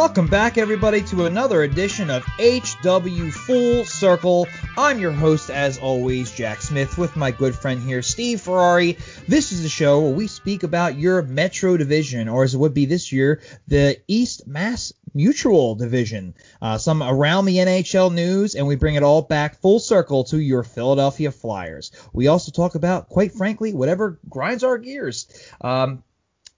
Welcome back, everybody, to another edition of HW Full Circle. I'm your host, as always, Jack Smith, with my good friend here, Steve Ferrari. This is the show where we speak about your Metro Division, or as it would be this year, the East Mass Mutual Division. Some around the NHL news, and we bring it all back full circle to your Philadelphia Flyers. We also talk about, quite frankly, whatever grinds our gears. A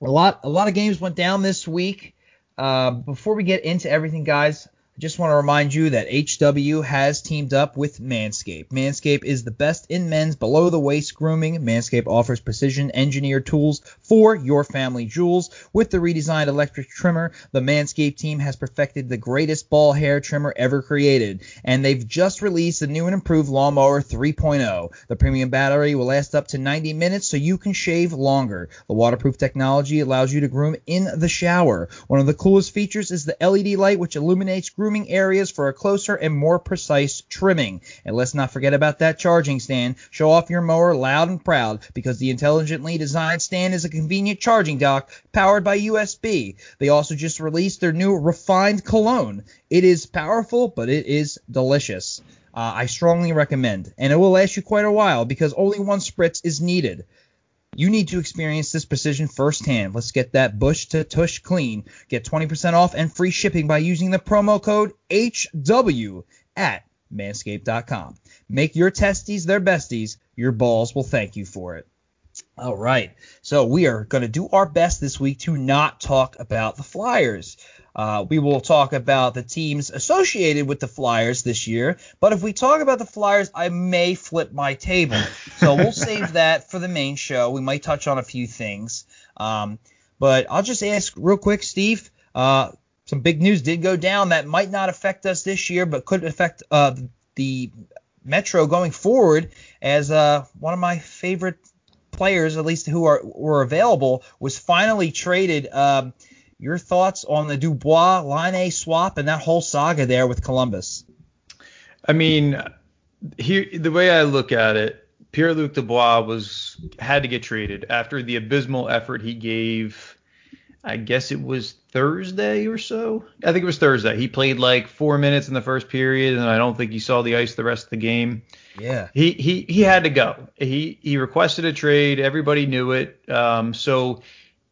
lot of games went down this week. Before we get into everything, guys, I just want to remind you that HW has teamed up with Manscaped. Manscaped is the best in men's below-the-waist grooming. Manscaped offers precision-engineered tools for your family jewels. With the redesigned electric trimmer, the Manscaped team has perfected the greatest ball hair trimmer ever created. And they've just released the new and improved Lawnmower 3.0. The premium battery will last up to 90 minutes, so you can shave longer. The waterproof technology allows you to groom in the shower. One of the coolest features is the LED light, which illuminates grooming areas for a closer and more precise trimming. And let's not forget about that charging stand. Show off your mower loud and proud, because the intelligently designed stand is a convenient charging dock powered by USB. They also just released their new refined cologne. It is powerful, but it is delicious. I strongly recommend, and it will last you quite a while because only one spritz is needed. You need to experience this precision firsthand. Let's get that bush to tush clean. Get 20% off and free shipping by using the promo code HW at manscaped.com. Make your testes their besties. Your balls will thank you for it. All right. So we are going to do our best this week to not talk about the Flyers. We will talk about the teams associated with the Flyers this year. But if we talk about the Flyers, I may flip my table. So we'll save that for the main show. We might touch on a few things. But I'll just ask real quick, Steve, some big news did go down that might not affect us this year, but could affect the Metro going forward, as one of my favorite players, at least who were available, was finally traded. Your thoughts on the Dubois-Laine swap and that whole saga there with Columbus? I mean, the way I look at it, Pierre-Luc Dubois had to get traded after the abysmal effort he gave. I guess it was Thursday or so. I think it was Thursday. He played like 4 minutes in the first period, and I don't think he saw the ice the rest of the game. Yeah. He had to go. He requested a trade. Everybody knew it. So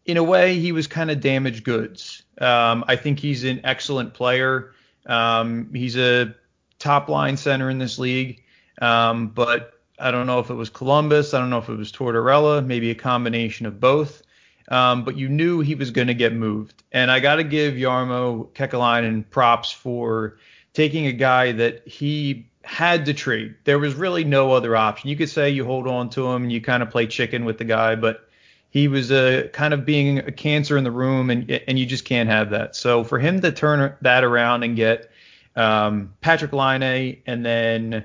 in a way, he was kind of damaged goods. I think he's an excellent player. He's a top-line center in this league. But I don't know if it was Columbus. I don't know if it was Tortorella. Maybe a combination of both. But you knew he was going to get moved. And I got to give Jarmo Kekäläinen props for taking a guy that he had to trade. There was really no other option. You could say you hold on to him and you kind of play chicken with the guy, but he was kind of being a cancer in the room, and you just can't have that. So for him to turn that around and get Patrick Laine and then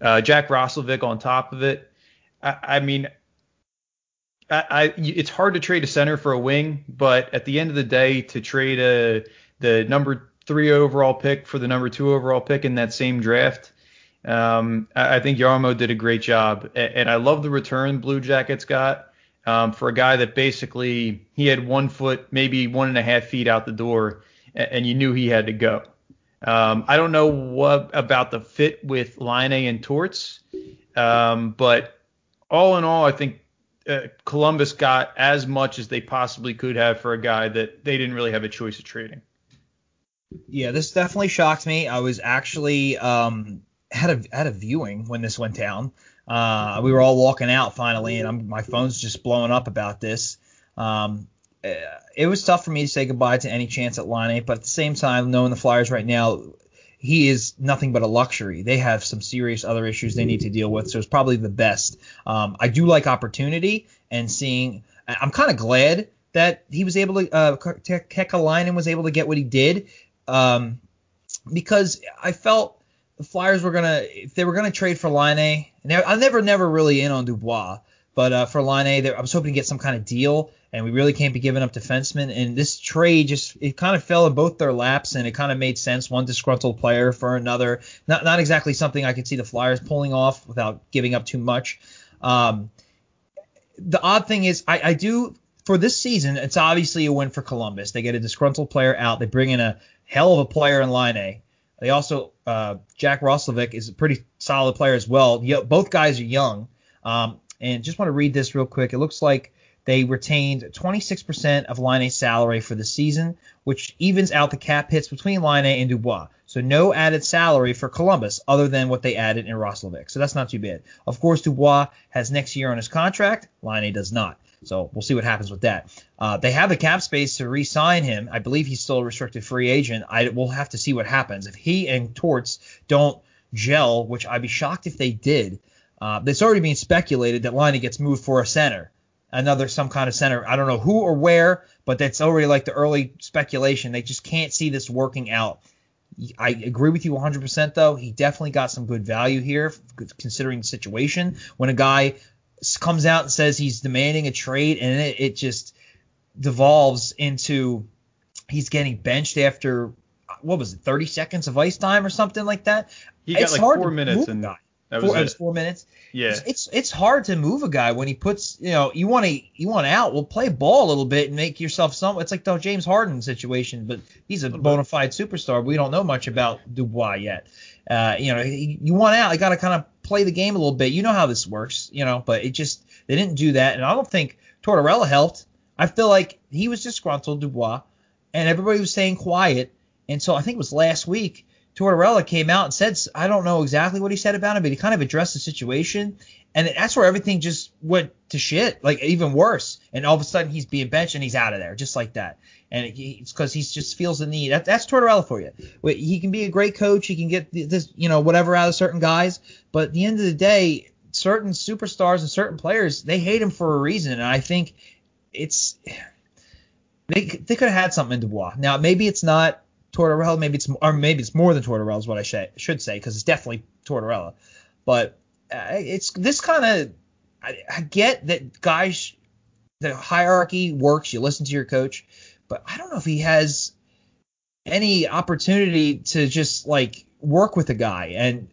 Jack Roslovic on top of it, I mean, it's hard to trade a center for a wing, but at the end of the day, to trade the number 3 overall pick for the number 2 overall pick in that same draft, I think Jarmo did a great job. And I love the return Blue Jackets got. For a guy that basically he had 1 foot, maybe 1.5 feet out the door, and you knew he had to go. I don't know what about the fit with Laine and Torts, but all in all, I think Columbus got as much as they possibly could have for a guy that they didn't really have a choice of trading. Yeah, this definitely shocked me. I was actually had a viewing when this went down. We were all walking out finally, and my phone's just blowing up about this. It was tough for me to say goodbye to any chance at Laine, but at the same time, knowing the Flyers right now, he is nothing but a luxury. They have some serious other issues they need to deal with, so it's probably the best. I do like opportunity, and I'm kind of glad that he was able to Kekäläinen was able to get what he did, because I felt the Flyers were if they were gonna trade for Laine. Now, I'm never really in on Dubois, but for Laine, I was hoping to get some kind of deal, and we really can't be giving up defensemen. And this trade it kind of fell in both their laps, and it kind of made sense. One disgruntled player for another. Not exactly something I could see the Flyers pulling off without giving up too much. The odd thing is I do for this season, it's obviously a win for Columbus. They get a disgruntled player out. They bring in a hell of a player in Laine. They also Jack Roslovic is a pretty solid player as well. Both guys are young. And just want to read this real quick. It looks like they retained 26% of Laine's salary for the season, which evens out the cap hits between Laine and Dubois. So no added salary for Columbus other than what they added in Roslovic. So that's not too bad. Of course, Dubois has next year on his contract. Laine does not. So we'll see what happens with that. They have the cap space to re-sign him. I believe he's still a restricted free agent. We'll have to see what happens. If he and Torts don't gel, which I'd be shocked if they did, it's already being speculated that Laine gets moved for a center, some kind of center. I don't know who or where, but that's already like the early speculation. They just can't see this working out. I agree with you 100%, though. He definitely got some good value here considering the situation. When a guy comes out and says he's demanding a trade, and it just devolves into he's getting benched after, 30 seconds of ice time or something like that. He got 4 minutes, and that was 4 minutes. Yeah, it's hard to move a guy when he puts, you want out. Well, play ball a little bit and make yourself some. It's like the James Harden situation, but he's a bona fide superstar. We don't know much about Dubois yet. You want out. You got to kind of play the game a little bit. You know how this works, but they didn't do that. And I don't think Tortorella helped. I feel like he was disgruntled, Dubois, and everybody was staying quiet. And so I think it was last week Tortorella came out and said, I don't know exactly what he said about him, but he kind of addressed the situation. And that's where everything just went to shit, like even worse. And all of a sudden he's being benched and he's out of there just like that. And it's because he just feels the need. That's Tortorella for you. He can be a great coach. He can get this, whatever out of certain guys. But at the end of the day, certain superstars and certain players, they hate him for a reason. And I think it's – they could have had something in Dubois. Now, maybe it's not Tortorella. Maybe it's more than Tortorella is what I should say, because it's definitely Tortorella. But it's this kind of – I get that guys – the hierarchy works. You listen to your coach. But I don't know if he has any opportunity to just, work with a guy. And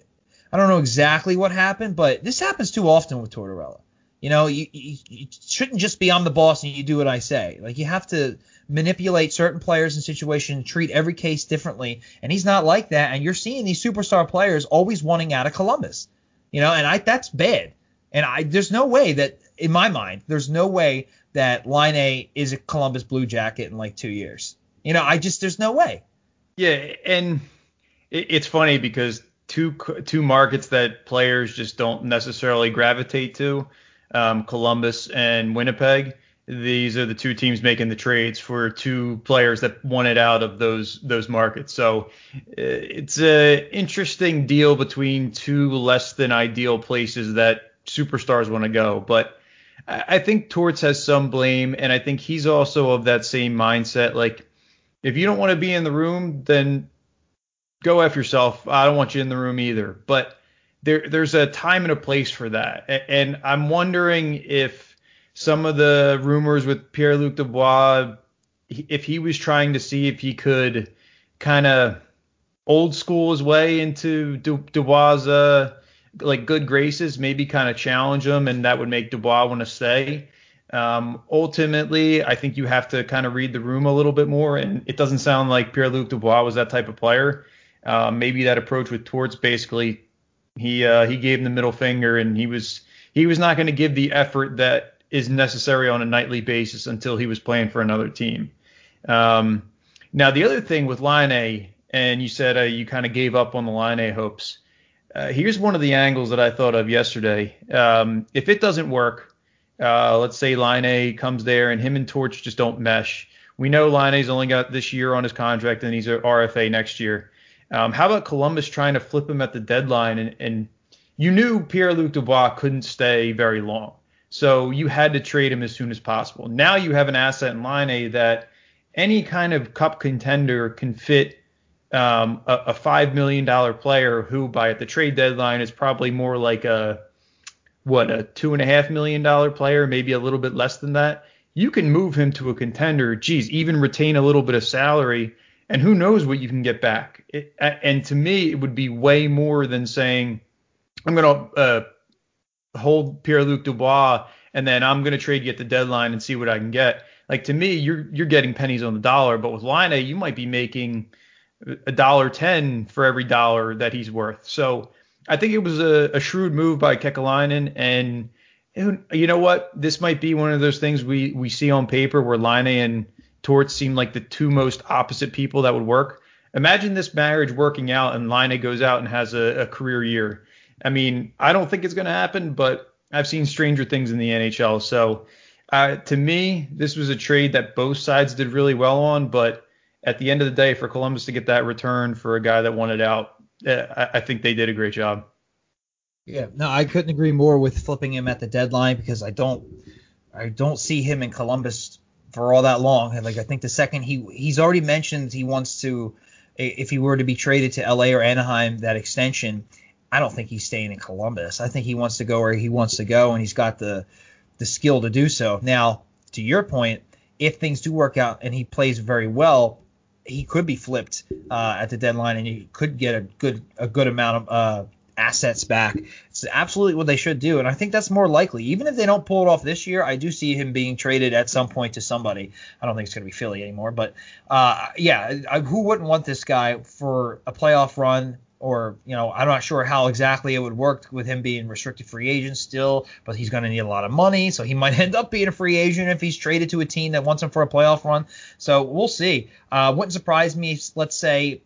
I don't know exactly what happened, but this happens too often with Tortorella. You shouldn't just be, I'm the boss and you do what I say. You have to manipulate certain players and situations, treat every case differently. And he's not like that. And you're seeing these superstar players always wanting out of Columbus. And that's bad. And there's no way that, in my mind, there's no way that Laine is a Columbus Blue Jacket in 2 years. There's no way. Yeah, and it's funny because two markets that players just don't necessarily gravitate to, Columbus and Winnipeg, these are the two teams making the trades for two players that wanted out of those markets. So it's an interesting deal between two less than ideal places that superstars want to go. But I think Torts has some blame, and I think he's also of that same mindset. If you don't want to be in the room, then go F yourself. I don't want you in the room either. But there's a time and a place for that. And I'm wondering if some of the rumors with Pierre-Luc Dubois, if he was trying to see if he could kind of old school his way into Dubois' good graces, maybe kind of challenge him, and that would make Dubois want to stay. Ultimately, I think you have to kind of read the room a little bit more, and it doesn't sound like Pierre-Luc Dubois was that type of player. Maybe that approach with Torts, basically, he gave him the middle finger, and he was not going to give the effort that is necessary on a nightly basis until he was playing for another team. Now, the other thing with Laine, and you said you kind of gave up on the Laine hopes. Here's one of the angles that I thought of yesterday. If it doesn't work, let's say Laine comes there and him and Torts just don't mesh. We know Laine's only got this year on his contract and he's an RFA next year. How about Columbus trying to flip him at the deadline? And you knew Pierre-Luc Dubois couldn't stay very long, so you had to trade him as soon as possible. Now you have an asset in Laine that any kind of cup contender can fit a $5 million player who by at the trade deadline is probably more like a $2.5 million player, maybe a little bit less than that. You can move him to a contender, even retain a little bit of salary, and who knows what you can get back. And to me, it would be way more than saying, I'm going to hold Pierre-Luc Dubois and then I'm going to trade you at the deadline and see what I can get. Like, to me, you're getting pennies on the dollar, but with Laine, you might be making $1.10 for every dollar that he's worth. So I think it was a shrewd move by Kekäläinen, and you know what? This might be one of those things we see on paper where Laine and Torts seem like the two most opposite people that would work. Imagine this marriage working out and Laine goes out and has a career year. I mean, I don't think it's going to happen, but I've seen stranger things in the NHL. So to me, this was a trade that both sides did really well on. But at the end of the day, for Columbus to get that return for a guy that wanted out, I think they did a great job. Yeah, no, I couldn't agree more with flipping him at the deadline, because I don't see him in Columbus for all that long. And like, I think the second he's already mentioned he wants to, if he were to be traded to LA or Anaheim, that extension, I don't think he's staying in Columbus. I think he wants to go where he wants to go, and he's got the skill to do so. Now, to your point, if things do work out and he plays very well, he could be flipped at the deadline, and he could get a good amount of assets back. It's absolutely what they should do, and I think that's more likely. Even if they don't pull it off this year, I do see him being traded at some point to somebody. I don't think it's going to be Philly anymore, but who wouldn't want this guy for a playoff run? Or, you know, I'm not sure how exactly it would work with him being restricted free agent still, but he's going to need a lot of money, so he might end up being a free agent if he's traded to a team that wants him for a playoff run. So we'll see. Wouldn't surprise me if, let's say,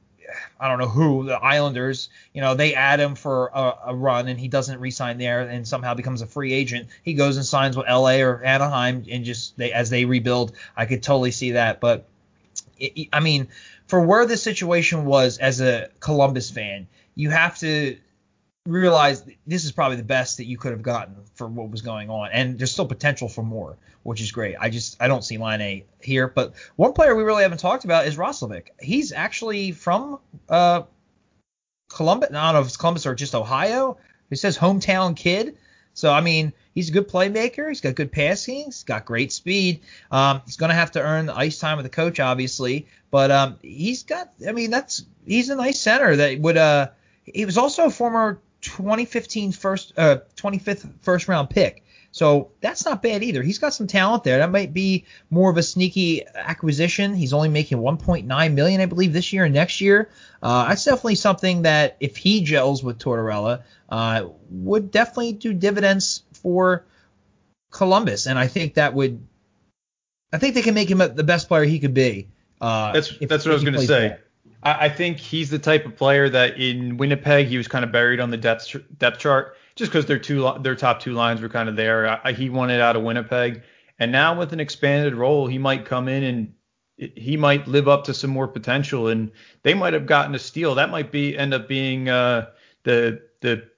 I don't know who, the Islanders, you know, they add him for a run and he doesn't re-sign there and somehow becomes a free agent. He goes and signs with LA or Anaheim, and just as they rebuild, I could totally see that. But, I mean, for where the situation was as a Columbus fan, you have to realize this is probably the best that you could have gotten for what was going on. And there's still potential for more, which is great. I don't see Laine here. But one player we really haven't talked about is Roslovic. He's actually from Columbus. I don't know if it's Columbus or just Ohio. It says hometown kid. So, I mean, he's a good playmaker. He's got good passing. He's got great speed. He's going to have to earn the ice time with the coach, obviously. But he's a nice center that would he was also a former 2015 25th first round pick. So that's not bad either. He's got some talent there. That might be more of a sneaky acquisition. He's only making $1.9 million, I believe, this year and next year. That's definitely something that, if he gels with Tortorella, would definitely do dividends for Columbus. And I think they can make him the best player he could be. That's what I was going to say. I think he's the type of player that in Winnipeg he was kind of buried on the depth chart, just because their top two lines were kind of there. He wanted out of Winnipeg, and now with an expanded role, he might come in and he might live up to some more potential, and they might have gotten a steal. That might be end up being the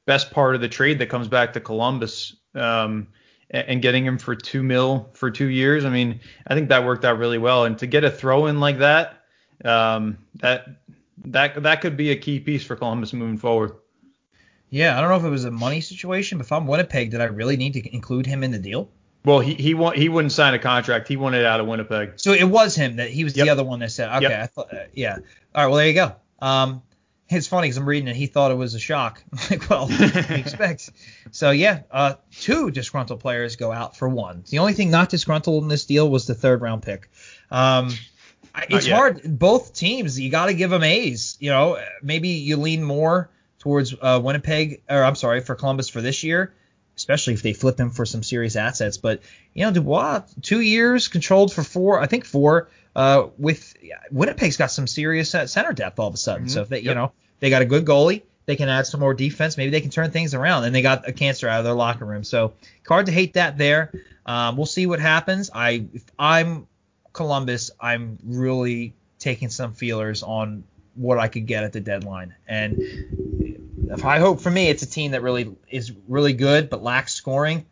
best part of the trade that comes back to Columbus, and getting him for $2 million for 2 years. I mean, I think that worked out really well, and to get a throw in like that, that could be a key piece for Columbus moving forward. Yeah, I don't know if it was a money situation, but if I'm Winnipeg, did I really need to include him in the deal? Well, he wouldn't sign a contract. He wanted out of Winnipeg. So it was him that he was the other one that said, okay, yep. I thought, yeah. All right, well, there you go. It's funny because I'm reading it. He thought it was a shock. Like, well, what do you expect? So, yeah, two disgruntled players go out for one. The only thing not disgruntled in this deal was the third-round pick. It's hard. Both teams, you got to give them A's. You know, maybe you lean more towards for Columbus for this year, especially if they flip him for some serious assets. But, you know, Dubois, 2 years, controlled for four. With Winnipeg's got some serious center depth all of a sudden. Mm-hmm. So if they got a good goalie, they can add some more defense. Maybe they can turn things around. And they got a cancer out of their locker room. So hard to hate that there. We'll see what happens. If I'm Columbus, I'm really taking some feelers on what I could get at the deadline. And I hope for me, it's a team that really is really good but lacks scoring,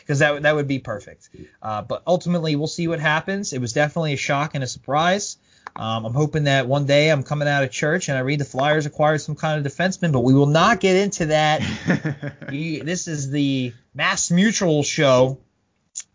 because that would be perfect. But ultimately, we'll see what happens. It was definitely a shock and a surprise. I'm hoping that one day I'm coming out of church and I read the Flyers acquired some kind of defenseman, but we will not get into that. This is the Mass Mutual show.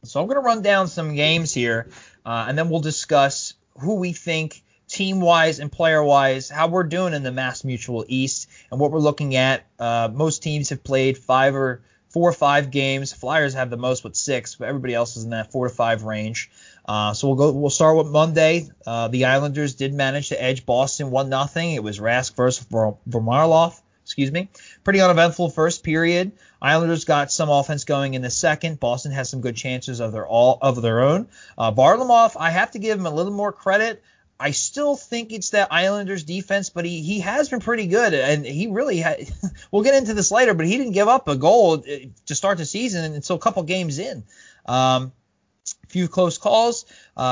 So I'm going to run down some games here, and then we'll discuss who we think team-wise and player-wise, how we're doing in the Mass Mutual East and what we're looking at. Most teams have played five or 4 or 5 games. Flyers have the most with 6, but everybody else is in that 4 to 5 range. So we'll start with Monday. The Islanders did manage to edge Boston 1-0. It was Rask versus Varlamov. Pretty uneventful first period. Islanders got some offense going in the second. Boston has some good chances of their own. Varlamov, I have to give him a little more credit. I still think it's that Islanders defense, but he has been pretty good, and he really had – we'll get into this later, but he didn't give up a goal to start the season until a couple games in. Few close calls.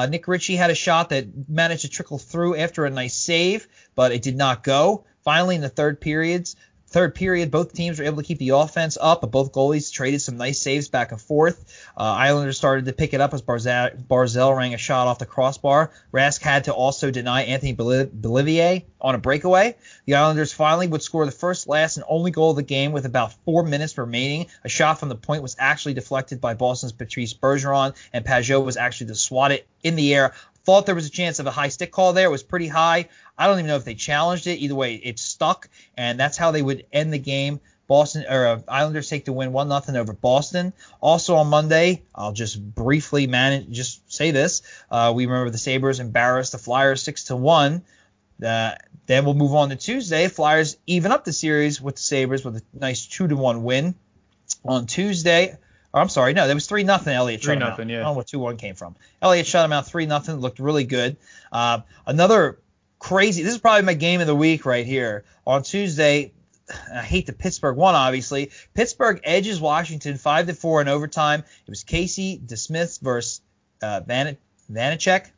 Nick Ritchie had a shot that managed to trickle through after a nice save, but it did not go. Finally, in the third period, both teams were able to keep the offense up, but both goalies traded some nice saves back and forth. Islanders started to pick it up as Barzal rang a shot off the crossbar. Rask had to also deny Anthony Belivier on a breakaway. The Islanders finally would score the first, last, and only goal of the game with about 4 minutes remaining. A shot from the point was actually deflected by Boston's Patrice Bergeron, and Pageau was actually to swat it in the air. Thought there was a chance of a high stick call there. It was pretty high. I don't even know if they challenged it. Either way, it stuck, and that's how they would end the game. Islanders take the win 1-0 over Boston. Also on Monday, I'll just briefly say this. We remember the Sabres embarrassed the Flyers 6-1. Then we'll move on to Tuesday. Flyers even up the series with the Sabres with a nice 2-1 win on Tuesday. I'm sorry, no, that was 3-0 Elliot shut him out. Yeah. I don't know where 2-1 came from. Elliot shut him out 3-0, looked really good. Another crazy – this is probably my game of the week right here. On Tuesday, I hate the Pittsburgh one, obviously. Pittsburgh edges Washington 5-4 in overtime. It was Casey DeSmith versus Vaněček.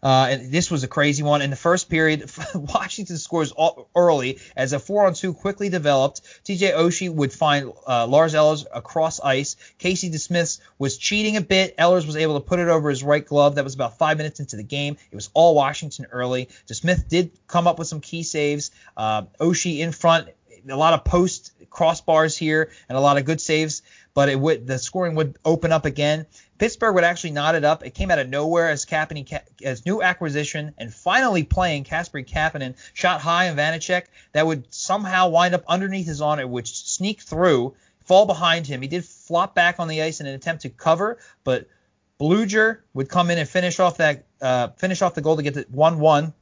And this was a crazy one. In the first period, Washington scores early as a 4-on-2 quickly developed. T.J. Oshie would find Lars Ehlers across ice. Casey DeSmith was cheating a bit. Ehlers was able to put it over his right glove. That was about 5 minutes into the game. It was all Washington early. DeSmith did come up with some key saves. Oshie in front. A lot of post crossbars here and a lot of good saves, but the scoring would open up again. Pittsburgh would actually knot it up. It came out of nowhere as new acquisition and finally playing Kasperi Kapanen shot high on Vaněček that would somehow wind up underneath his arm, which sneaked through, fall behind him. He did flop back on the ice in an attempt to cover, but Bluger would come in and finish off the goal to get to 1-1.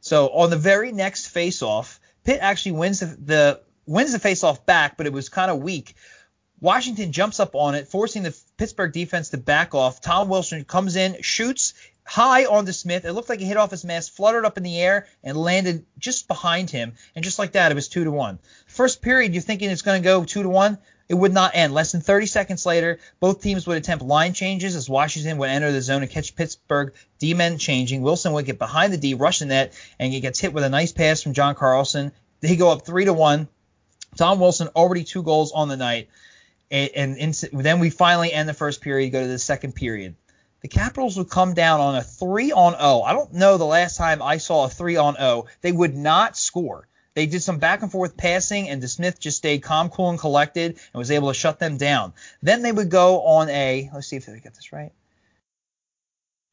So on the very next faceoff, Pitt actually wins the faceoff back, but it was kind of weak. Washington jumps up on it, forcing the Pittsburgh defense to back off. Tom Wilson comes in, shoots high onto Smith. It looked like it hit off his mask, fluttered up in the air, and landed just behind him. And just like that, it was 2-1. First period, you're thinking it's going to go 2-1. It would not end. Less than 30 seconds later, both teams would attempt line changes as Washington would enter the zone and catch Pittsburgh D-men changing. Wilson would get behind the D, rush the net, and he gets hit with a nice pass from John Carlson. They go up 3-1. Tom Wilson already 2 goals on the night. And then we finally end the first period, go to the second period. The Capitals would come down on a 3-0. I don't know the last time I saw a 3-0. They would not score. They did some back-and-forth passing, and DeSmith just stayed calm, cool, and collected and was able to shut them down. Then they would go on a – let's see if we get this right.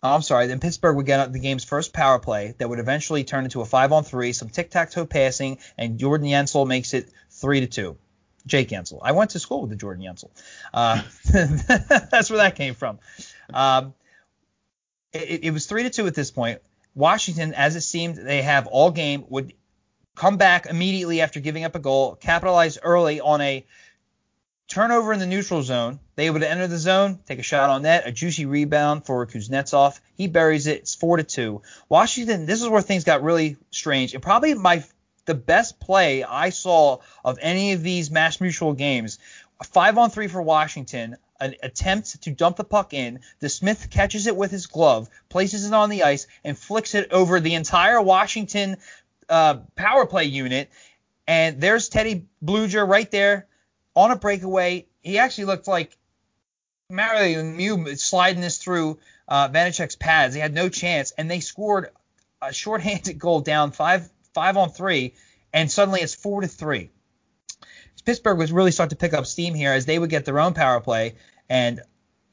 Oh, I'm sorry. Then Pittsburgh would get up the game's first power play that would eventually turn into a 5-on-3, some tic-tac-toe passing, and Jordan Yancey makes it 3-2. Jake Guentzel. I went to school with the Jordan Yancey. That's where that came from. It was 3-2 at this point. Washington, as it seemed, they have all game, would – come back immediately after giving up a goal, capitalize early on a turnover in the neutral zone. They would enter the zone, take a shot on net, a juicy rebound for Kuznetsov. He buries it. It's 4-2. Washington, this is where things got really strange. And probably the best play I saw of any of these MassMutual games, a 5-on-3 for Washington, an attempt to dump the puck in. DeSmith catches it with his glove, places it on the ice, and flicks it over the entire Washington power play unit, and there's Teddy Bluger right there on a breakaway. He actually looked like Mario Lemieux sliding this through Vanecek's pads. He had no chance, and they scored a shorthanded goal down 5-on-3, and suddenly it's 4-3. Pittsburgh was really starting to pick up steam here as they would get their own power play, and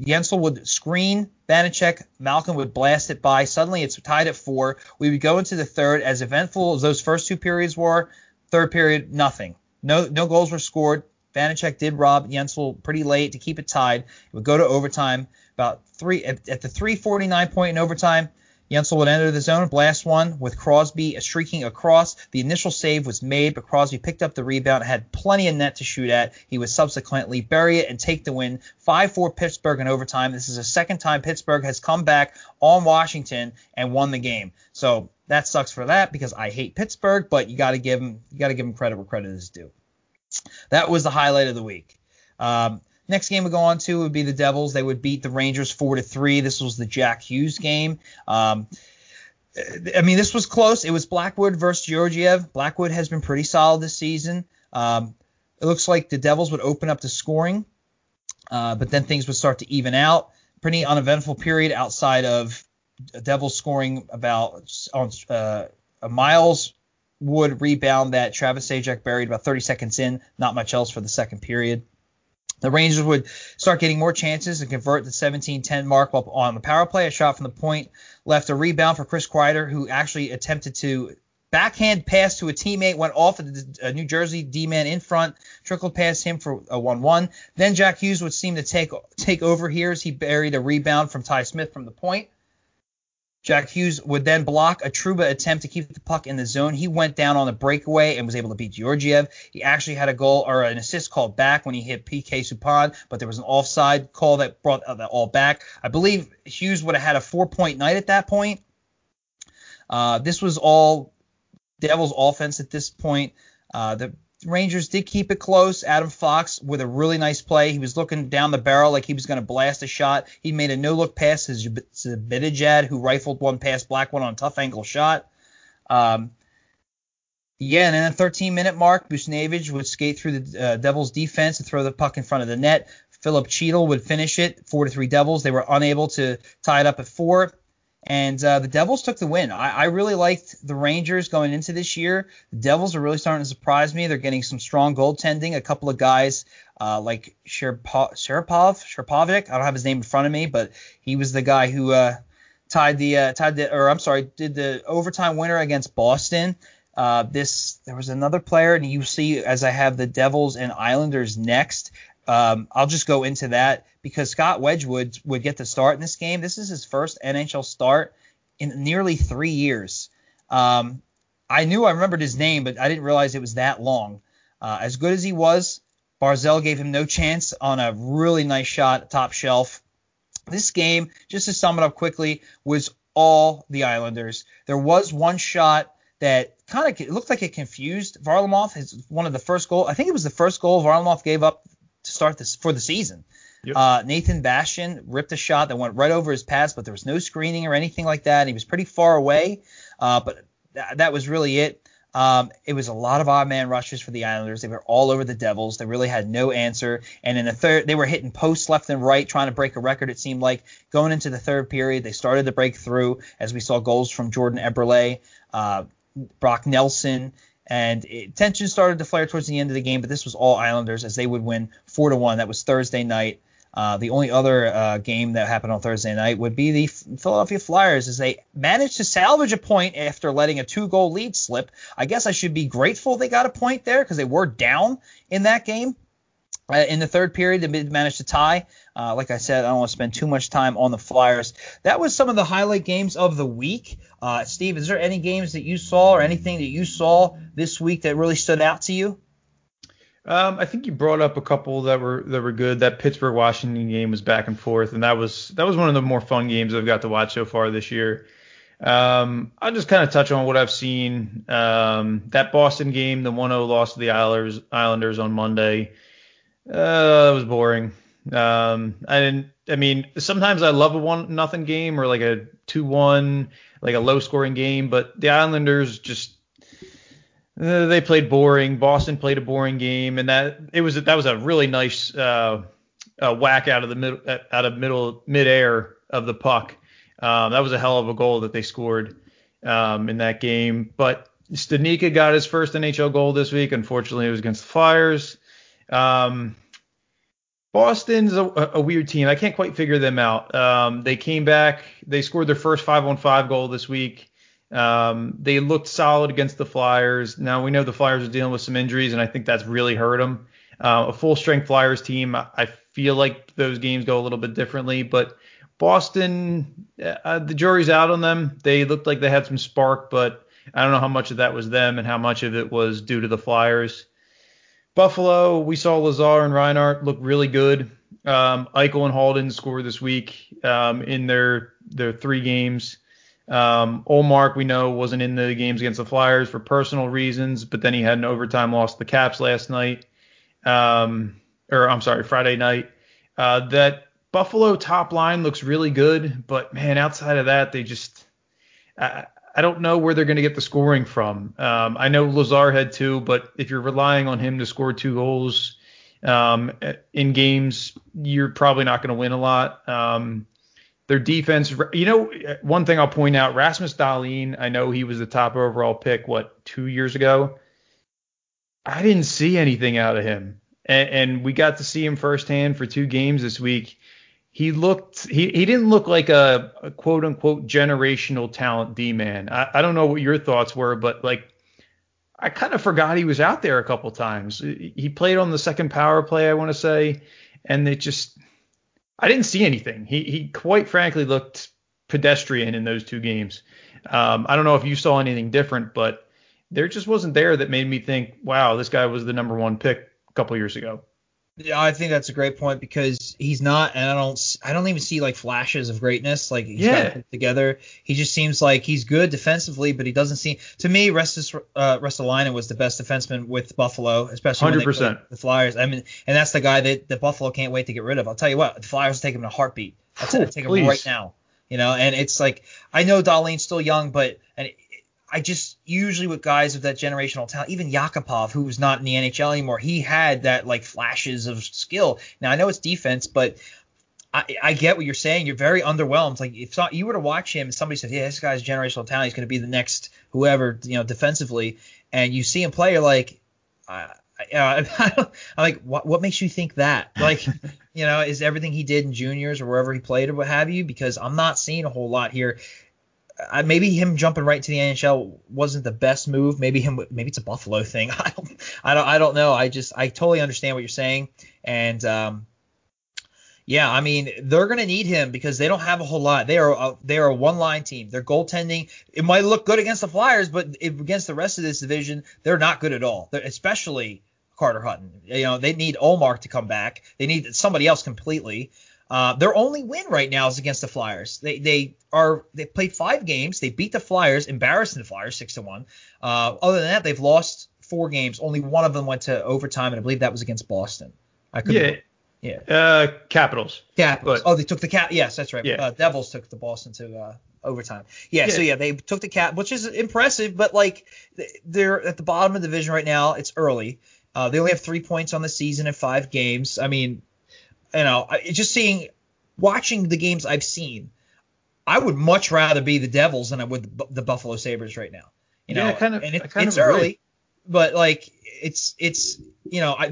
Guentzel would screen Vaněček. Malkin would blast it by. Suddenly it's tied at 4. We would go into the third. As eventful as those first 2 periods were, third period, nothing. No goals were scored. Vaněček did rob Guentzel pretty late to keep it tied. It would go to overtime. At the 3:49 point in overtime, Guentzel would enter the zone, blast one with Crosby streaking across. The initial save was made, but Crosby picked up the rebound, had plenty of net to shoot at. He would subsequently bury it and take the win. 5-4 Pittsburgh in overtime. This is the second time Pittsburgh has come back on Washington and won the game. So that sucks for that because I hate Pittsburgh, but you got to give them credit where credit is due. That was the highlight of the week. Next game we go on to would be the Devils. They would beat the Rangers 4-3. This was the Jack Hughes game. This was close. It was Blackwood versus Georgiev. Blackwood has been pretty solid this season. It looks like the Devils would open up the scoring, but then things would start to even out. Pretty uneventful period outside of Devils scoring Miles Wood rebound that Travis Zajac buried about 30 seconds in. Not much else for the second period. The Rangers would start getting more chances and convert the 17-10 mark up on the power play. A shot from the point left a rebound for Chris Kreider, who actually attempted to backhand pass to a teammate, went off of the New Jersey D-man in front, trickled past him for a 1-1. Then Jack Hughes would seem to take over here as he buried a rebound from Ty Smith from the point. Jack Hughes would then block a Trouba attempt to keep the puck in the zone. He went down on the breakaway and was able to beat Georgiev. He actually had a goal or an assist called back when he hit P.K. Subban, but there was an offside call that brought that all back. I believe Hughes would have had a 4-point night at that point. This was all Devils offense at this point. The Rangers did keep it close. Adam Fox with a really nice play. He was looking down the barrel like he was going to blast a shot. He made a no-look pass to Zibanejad, who rifled one past Blackwood on a tough-angle shot. And in the 13-minute mark, Buchnevich would skate through the Devils' defense and throw the puck in front of the net. Philip Cheadle would finish it, 4-3 Devils. They were unable to tie it up at 4. And the Devils took the win. I really liked the Rangers going into this year. The Devils are really starting to surprise me. They're getting some strong goaltending. A couple of guys like Sharapovic. I don't have his name in front of me, but he was the guy who did the overtime winner against Boston. There was another player, and you see as I have the Devils and Islanders next. I'll just go into that because Scott Wedgwood would get the start in this game. This is his first NHL start in nearly 3 years. I remembered his name, but I didn't realize it was that long. As good as he was, Barzal gave him no chance on a really nice shot, top shelf. This game, just to sum it up quickly, was all the Islanders. There was one shot that kind of looked like it confused Varlamov. I think it was the first goal Varlamov gave up to start this for the season. Yep. Nathan Bastian ripped a shot that went right over his pass, but there was no screening or anything like that. And he was pretty far away, but that was really it. It was a lot of odd man rushes for the Islanders. They were all over the Devils. They really had no answer. And in the third, they were hitting posts left and right, trying to break a record. It seemed like going into the third period, they started to break through as we saw goals from Jordan Eberle, Brock Nelson, and tension started to flare towards the end of the game, but this was all Islanders as they would win 4-1. That was Thursday night. The only other game that happened on Thursday night would be the Philadelphia Flyers as they managed to salvage a point after letting a 2-goal lead slip. I guess I should be grateful they got a point there because they were down in that game. In the third period, they managed to tie. Like I said, I don't want to spend too much time on the Flyers. That was some of the highlight games of the week. Steve, is there any games that you saw or anything that you saw this week that really stood out to you? I think you brought up a couple that were good. That Pittsburgh-Washington game was back and forth, and that was one of the more fun games I've got to watch so far this year. I'll just kind of touch on what I've seen. That Boston game, the 1-0 loss to the Islanders on Monday. It was boring. Sometimes I love a 1-0 game or like a 2-1, like a low scoring game, but the Islanders just, they played boring. Boston played a boring game, and that was a really nice, whack out of midair of the puck. That was a hell of a goal that they scored, in that game, but Stanika got his first NHL goal this week. Unfortunately, it was against the Flyers. Boston's a weird team. I can't quite figure them out. They came back. They scored their first 5-on-5 goal this week. They looked solid against the Flyers. Now we know the Flyers are dealing with some injuries, and I think that's really hurt them. A full-strength Flyers team, I feel like those games go a little bit differently, but Boston, the jury's out on them. They looked like they had some spark, but I don't know how much of that was them and how much of it was due to the Flyers. Buffalo, we saw Lazar and Reinhart look really good. Eichel and Hall didn't score this week in their three games. Olmark, we know, wasn't in the games against the Flyers for personal reasons, but then he had an overtime loss to the Caps last night. Friday night. That Buffalo top line looks really good, but, man, outside of that, they just I don't know where they're going to get the scoring from. I know Lazar had two, but if you're relying on him to score two goals in games, you're probably not going to win a lot. Their defense, one thing I'll point out, Rasmus Dahlin, I know he was the top overall pick, 2 years ago? I didn't see anything out of him. And we got to see him firsthand for two games this week. He didn't look like a quote unquote generational talent D-man. I don't know what your thoughts were, but I kind of forgot he was out there a couple times. He played on the second power play, I want to say, and I didn't see anything. He quite frankly looked pedestrian in those two games. I don't know if you saw anything different, but there just wasn't there that made me think, wow, this guy was the number one pick a couple years ago. Yeah, I think that's a great point because he's not, and I don't even see flashes of greatness. He's got it together. He just seems like he's good defensively, but he doesn't seem to me. Ristolainen was the best defenseman with Buffalo, especially 100%. The Flyers. I mean, and that's the guy that the Buffalo can't wait to get rid of. I'll tell you what, the Flyers take him in a heartbeat. I'll take him right now. And it's I know Dahlin's still young, but I just usually with guys of that generational talent, even Yakupov, who's not in the NHL anymore, he had that flashes of skill. Now I know it's defense, but I get what you're saying. You're very underwhelmed. If you were to watch him, and somebody said, "Yeah, this guy's generational talent. He's going to be the next whoever," defensively, and you see him play, you're like, what makes you think that? Is everything he did in juniors or wherever he played or what have you? Because I'm not seeing a whole lot here. Maybe him jumping right to the NHL wasn't the best move. Maybe it's a Buffalo thing. I don't know. I totally understand what you're saying. And they're going to need him because they don't have a whole lot. They are a one-line team. Their goaltending, it might look good against the Flyers, but against the rest of this division, they're not good at all. Especially Carter Hutton. They need Olmark to come back. They need somebody else completely. Their only win right now is against the Flyers. They played 5 games. They beat the Flyers, embarrassing the Flyers 6-1. Other than that, they've lost 4 games. Only one of them went to overtime, and I believe that was against Boston. Capitals. But, they took the Cap. Yes, that's right. Yeah. Devils took the Boston to overtime. Yeah, yeah. So yeah, they took the Cap, which is impressive. But they're at the bottom of the division right now. It's early. They only have 3 points on the season and 5 games. I mean. Watching the games I've seen, I would much rather be the Devils than I would the Buffalo Sabres right now. It's early, but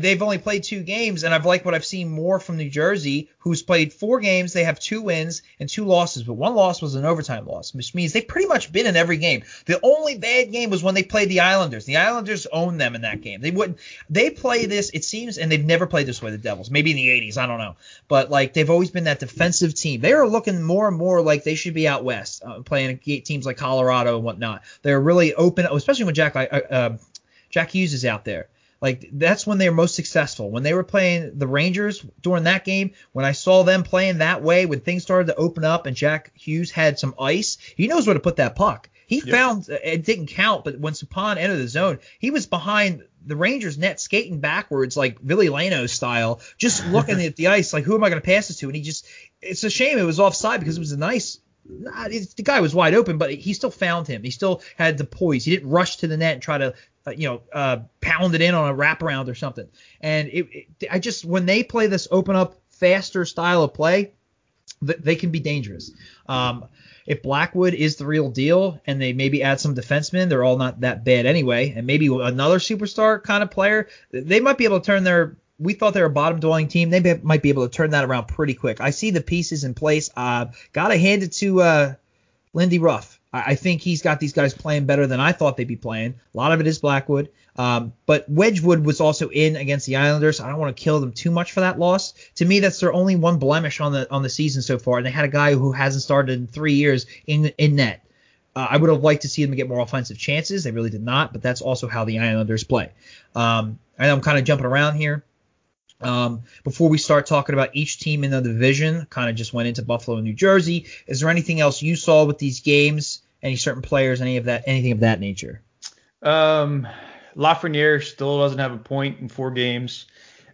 they've only played 2 games, and I've liked what I've seen more from New Jersey, who's played 4 games. They have 2 wins and 2 losses, but 1 loss was an overtime loss, which means they've pretty much been in every game. The only bad game was when they played the Islanders. The Islanders owned them in that game. They play this, it seems, and they've never played this way, the Devils, maybe in the 80s, I don't know. But they've always been that defensive team. They are looking more and more like they should be out west, playing teams like Colorado and whatnot. They're really open, especially when Jack Hughes is out there. That's when they're most successful. When they were playing the Rangers during that game, when I saw them playing that way, when things started to open up and Jack Hughes had some ice, he knows where to put that puck. He found it didn't count, but when Suppan entered the zone, he was behind the Rangers net skating backwards like Ville Laino style, just looking at the ice who am I going to pass this to? And it's a shame it was offside because it was a nice – the guy was wide open, but he still found him. He still had the poise. He didn't rush to the net and try to, pound it in on a wraparound or something. And when they play this open up, faster style of play, they can be dangerous. If Blackwood is the real deal and they maybe add some defensemen, they're all not that bad anyway, and maybe another superstar kind of player, they might be able to turn their – we thought they were a bottom-dwelling team. They might be able to turn that around pretty quick. I see the pieces in place. Got to hand it to Lindy Ruff. I think he's got these guys playing better than I thought they'd be playing. A lot of it is Blackwood. But Wedgwood was also in against the Islanders. I don't want to kill them too much for that loss. To me, that's their only one blemish on the season so far. And they had a guy who hasn't started in 3 years in net. I would have liked to see them get more offensive chances. They really did not, but that's also how the Islanders play. I know I'm kind of jumping around here. Before we start talking about each team in the division, kind of just went into Buffalo and New Jersey. Is there anything else you saw with these games? Any certain players? Anything of that nature? Lafreniere still doesn't have a point in 4 games.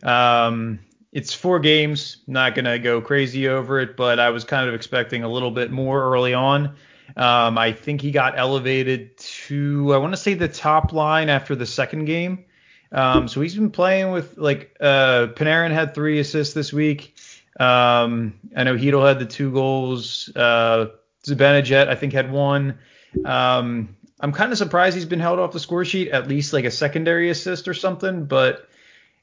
It's 4 games. Not gonna go crazy over it, but I was kind of expecting a little bit more early on. I think he got elevated to, I want to say, the top line after the second game. So he's been playing with, like, Panarin had 3 assists this week. I know Hedl had the 2 goals. Zibanejad, I think, had 1. I'm kind of surprised he's been held off the score sheet, at least like a secondary assist or something. But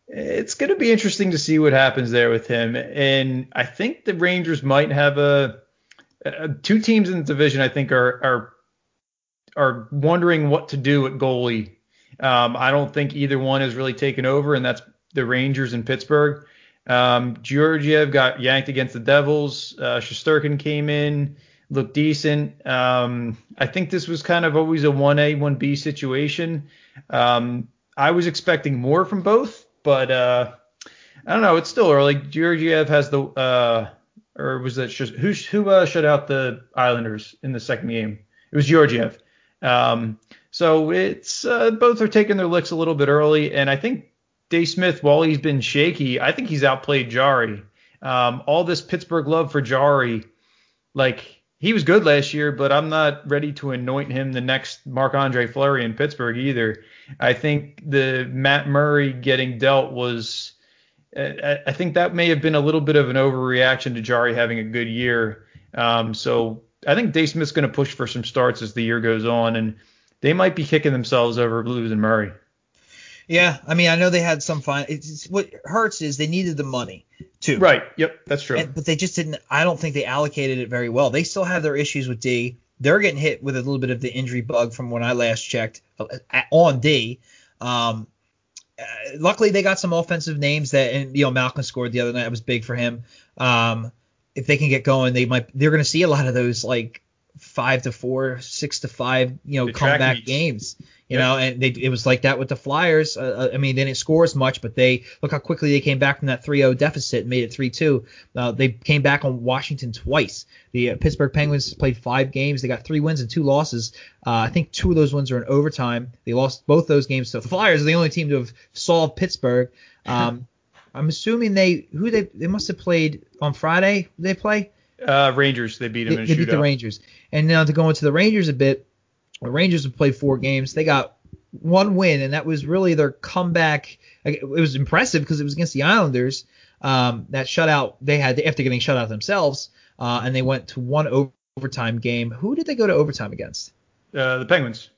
it's going to be interesting to see what happens there with him. And I think the Rangers might have two teams in the division, I think, are wondering what to do at goalie. I don't think either one has really taken over, and that's the Rangers and Pittsburgh. Georgiev got yanked against the Devils. Shesterkin came in, looked decent. I think this was kind of always a 1A, 1B situation. I was expecting more from both, but I don't know. It's still early. Georgiev has the or was that just who shut out the Islanders in the second game? It was Georgiev. So it's both are taking their licks a little bit early, and I think DeSmith, while he's been shaky, I think he's outplayed Jari. All this Pittsburgh love for Jari, like, he was good last year, but I'm not ready to anoint him the next Marc-Andre Fleury in Pittsburgh either. I think the Matt Murray getting dealt was, I think that may have been a little bit of an overreaction to Jari having a good year. So I think DeSmith's going to push for some starts as the year goes on, and they might be kicking themselves over losing Murray. Yeah, I mean, I know they had some fine. What hurts is they needed the money too. Right. Yep, that's true. But they just didn't. I don't think they allocated it very well. They still have their issues with D. They're getting hit with a little bit of the injury bug from when I last checked on D. Luckily, they got some offensive names that, and Malkin scored the other night. It was big for him. If they can get going, they're going to see a lot of those, like, 5-4, 6-5, comeback games, you know, and it was like that with the Flyers. I mean, they didn't score as much, but look how quickly they came back from that 3-0 deficit and made it 3-2. They came back on Washington twice. The Pittsburgh Penguins played 5 games. They got 3 wins and 2 losses. I think 2 of those wins are in overtime. They lost both those games. So the Flyers are the only team to have solved Pittsburgh. I'm assuming they must have played on Friday. They play. Rangers, they beat them in a shootout. They beat the Rangers. And now to go into the Rangers a bit, the Rangers have played 4 games. They got 1 win, and that was really their comeback. It was impressive because it was against the Islanders. That shutout they had after getting shut out themselves, and they went to 1 overtime game. Who did they go to overtime against? The Penguins.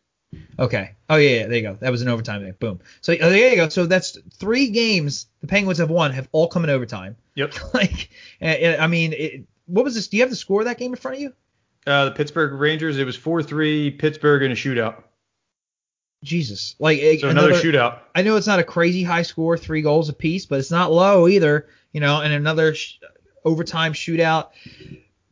Okay. Oh, yeah, there you go. That was an overtime game. Boom. So there you go. So that's 3 games the Penguins have won, have all come in overtime. Yep. I mean – what was this? Do you have the score of that game in front of you? The Pittsburgh Rangers. It was 4-3 Pittsburgh in a shootout. Jesus, so another shootout. I know it's not a crazy high score, 3 goals apiece, but it's not low either. And another overtime shootout.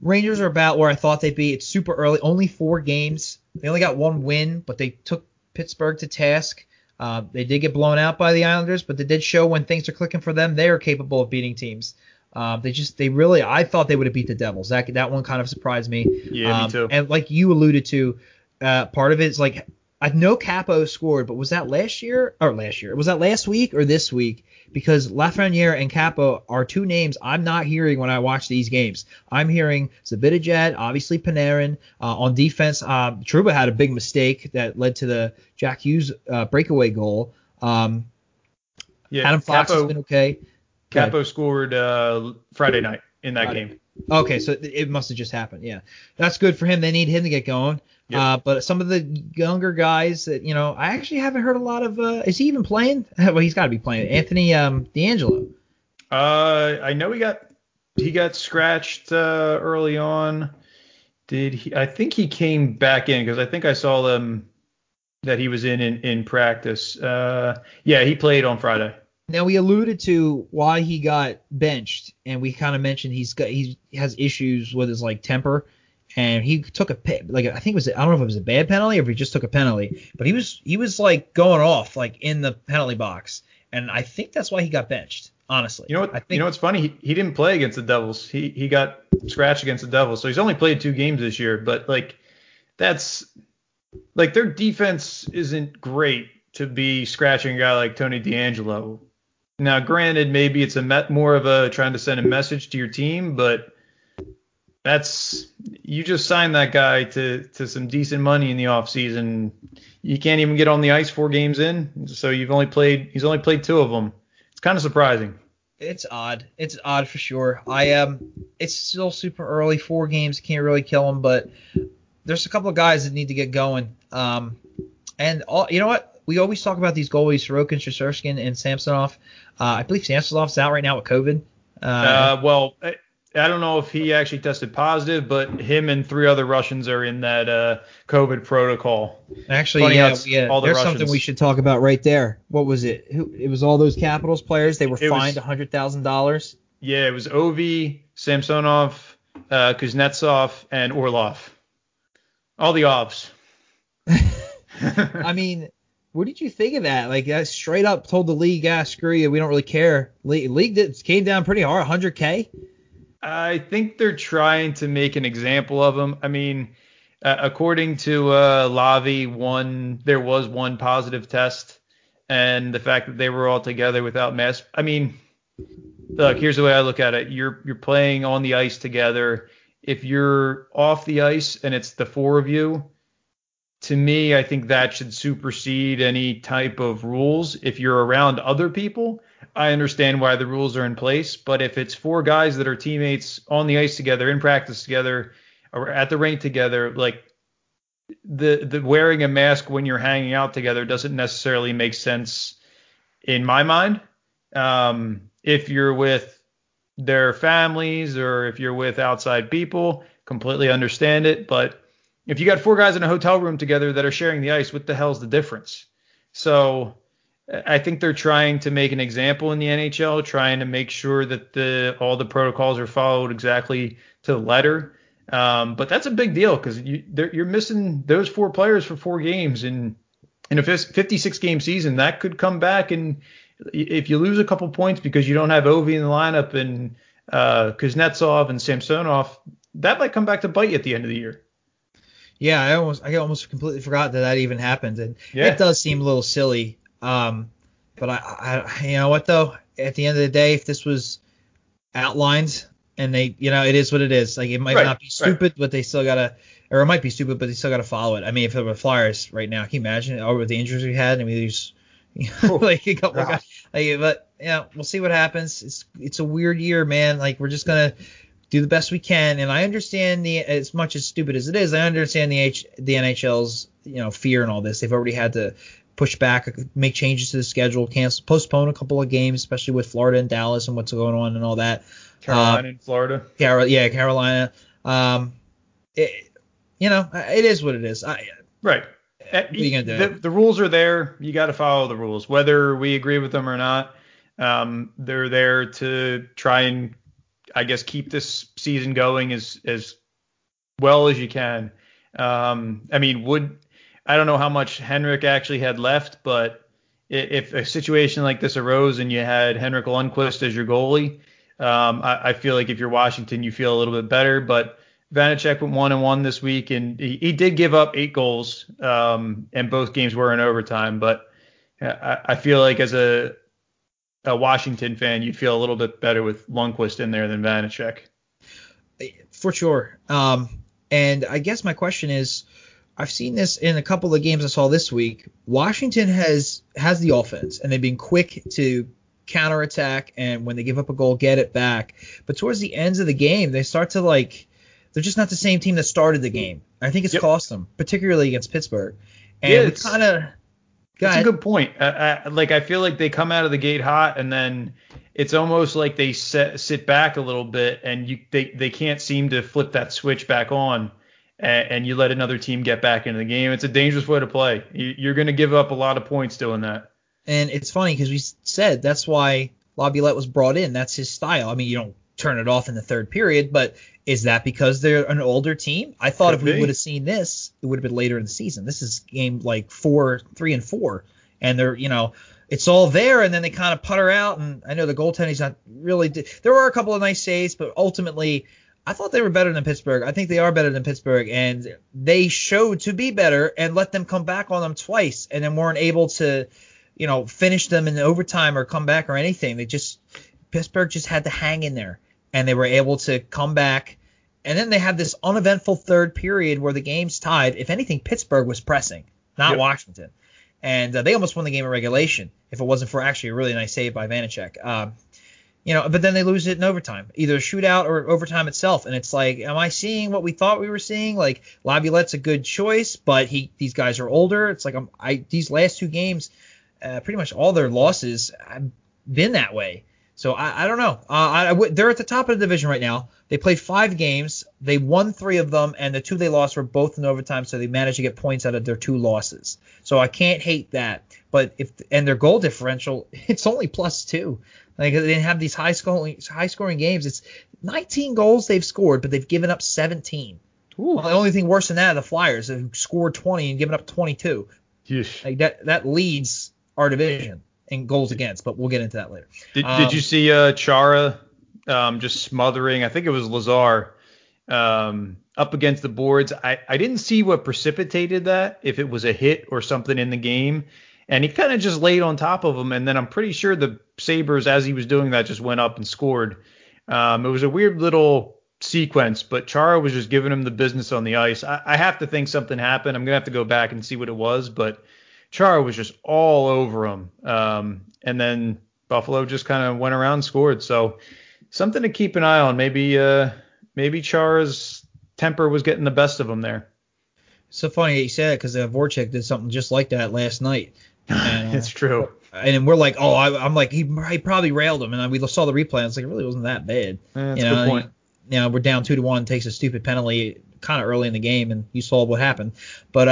Rangers are about where I thought they'd be. It's super early. Only 4 games. They only got 1 win, but they took Pittsburgh to task. They did get blown out by the Islanders, but they did show when things are clicking for them, they are capable of beating teams. I thought they would have beat the Devils. That one kind of surprised me. Yeah, me too. And like you alluded to, part of it is like, I know Capo scored, but was that was that last week or this week? Because Lafreniere and Capo are 2 names I'm not hearing when I watch these games. I'm hearing Zibanejad, obviously Panarin. On defense, Trouba had a big mistake that led to the Jack Hughes breakaway goal. Adam Fox has been okay. Capo scored Friday night in that game. Okay, so it must have just happened. Yeah, that's good for him. They need him to get going. Yep. But some of the younger guys that I actually haven't heard a lot of. Is he even playing? Well, he's got to be playing. Anthony D'Angelo. I know he got scratched early on. Did he? I think he came back in because I think I saw them that he was in practice. Yeah, he played on Friday. Now, we alluded to why he got benched, and we kind of mentioned he has issues with his temper, and he took a I think it was, I don't know if it was a bad penalty or if he just took a penalty, but he was going off in the penalty box, and I think that's why he got benched. Honestly, what's funny? He didn't play against the Devils. He got scratched against the Devils, so he's only played 2 games this year. But that's their defense isn't great to be scratching a guy like Tony DeAngelo. Now, granted, maybe it's more of a trying to send a message to your team, but you just signed that guy to some decent money in the offseason. You can't even get on the ice 4 games in, so he's only played 2 of them. Kind of surprising. It's odd for sure. It's still super early, 4 games, can't really kill him, but there's a couple of guys that need to get going. You know what, we always talk about these goalies, Sorokin, Shesterkin, and Samsonov. I believe Samsonov's out right now with COVID. I don't know if he actually tested positive, but him and 3 other Russians are in that COVID protocol. Actually, there's Russians. Something we should talk about right there. What was it? It was all those Capitals players. They were fined $100,000. Yeah, it was Ovi, Samsonov, Kuznetsov, and Orlov. All the Ovs. I mean, what did you think of that? I straight up told the league, screw you, we don't really care. League came down pretty hard, $100K. I think they're trying to make an example of him. I mean, according to Lavi, there was one positive test, and the fact that they were all together without masks. I mean, look, here's the way I look at it. You're playing on the ice together. If you're off the ice and it's the 4 of you, to me, I think that should supersede any type of rules. If you're around other people, I understand why the rules are in place, but if it's 4 guys that are teammates on the ice together, in practice together, or at the rink together, the wearing a mask when you're hanging out together doesn't necessarily make sense in my mind. If you're with their families or if you're with outside people, completely understand it. But if you got 4 guys in a hotel room together that are sharing the ice, what the hell's the difference? So I think they're trying to make an example in the NHL, trying to make sure that all the protocols are followed exactly to the letter. But that's a big deal because you're missing those 4 players for 4 games. And in a 56-game season, that could come back. And if you lose a couple points because you don't have Ovi in the lineup and Kuznetsov and Samsonov, that might come back to bite you at the end of the year. Yeah, I almost completely forgot that even happened. And It does seem a little silly. But I, you know what though? At the end of the day, if this was outlined and they, it is what it is. It might not be stupid, but they still gotta, or it might be stupid, but they still gotta follow it. I mean, if it were Flyers right now, can you imagine? Or with the injuries we had, and we lose, a couple of guys. But we'll see what happens. It's a weird year, man. We're just gonna do the best we can. And I understand as much as stupid as it is, I understand the NHL's fear and all this. They've already had to push back, make changes to the schedule, postpone a couple of games, especially with Florida and Dallas and what's going on and all that. Carolina and Florida. Carolina. It is what it is. Right. What are you gonna do? The rules are there. You got to follow the rules, whether we agree with them or not. They're there to try and, I guess, keep this season going as well as you can. I don't know how much Henrik actually had left, but if a situation like this arose and you had Henrik Lundqvist as your goalie, I feel if you're Washington, you feel a little bit better. But Vaněček went 1-1 this week, and he did give up 8 goals, and both games were in overtime. But I feel as a Washington fan, you feel a little bit better with Lundqvist in there than Vaněček. For sure. And I guess my question is, I've seen this in a couple of games I saw this week. Washington has the offense, and they've been quick to counterattack, and when they give up a goal, get it back. But towards the ends of the game, they start to they're just not the same team that started the game. I think it's cost them, particularly against Pittsburgh. And that's a good point. I feel they come out of the gate hot, and then it's almost like they sit back a little bit, and they can't seem to flip that switch back on. and you let another team get back into the game. It's a dangerous way to play. You're going to give up a lot of points doing that. And it's funny because we said that's why Laviolette was brought in. That's his style. I mean, you don't turn it off in the third period, but is that because they're an older team? I thought if we would have seen this, it would have been later in the season. This is game like 4, 3, and 4, and they're, you know, it's all there, and then they kind of putter out. And I know the goaltending's not really – there were a couple of nice saves, but ultimately – I thought they were better than Pittsburgh. I think they are better than Pittsburgh, and they showed to be better and let them come back on them twice and then weren't able to, you know, finish them in the overtime or come back or anything. They just – Pittsburgh just had to hang in there, and they were able to come back. And then they had this uneventful third period where the game's tied. If anything, Pittsburgh was pressing, not Washington. And they almost won the game in regulation if it wasn't for actually a really nice save by Vaněček. You know, but then they lose it in overtime, either shootout or overtime itself. And it's like, am I seeing what we thought we were seeing? Like, Laviolette's a good choice, but these guys are older. It's like these last two games, pretty much all their losses have been that way. So I don't know. They're at the top of the division right now. They played 5 games. They won 3 of them, and the 2 they lost were both in overtime, so they managed to get points out of their 2 losses. So I can't hate that. But and their goal differential, it's only +2. Like, they didn't have these high scoring games. It's 19 goals they've scored, but they've given up 17. Well, the only thing worse than that are the Flyers, who scored 20 and given up 22. Yeesh. Like that leads our division in goals against, but we'll get into that later. Did you see Chara just smothering? I think it was Lazar up against the boards. I didn't see what precipitated that, if it was a hit or something in the game. And he kind of just laid on top of him, and then I'm pretty sure the Sabres, as he was doing that, just went up and scored. It was a weird little sequence, but Chara was just giving him the business on the ice. I have to think something happened. I'm going to have to go back and see what it was, but Chara was just all over him. And then Buffalo just kind of went around and scored. So something to keep an eye on. Maybe Chara's temper was getting the best of him there. So funny that you said it, because Voracek did something just like that last night. It's true. And we're like, I'm like, he probably railed him. And we saw the replay. And it's like, it really wasn't that bad. That's a good point. You know, we're down 2-1, takes a stupid penalty kind of early in the game, and you saw what happened. But,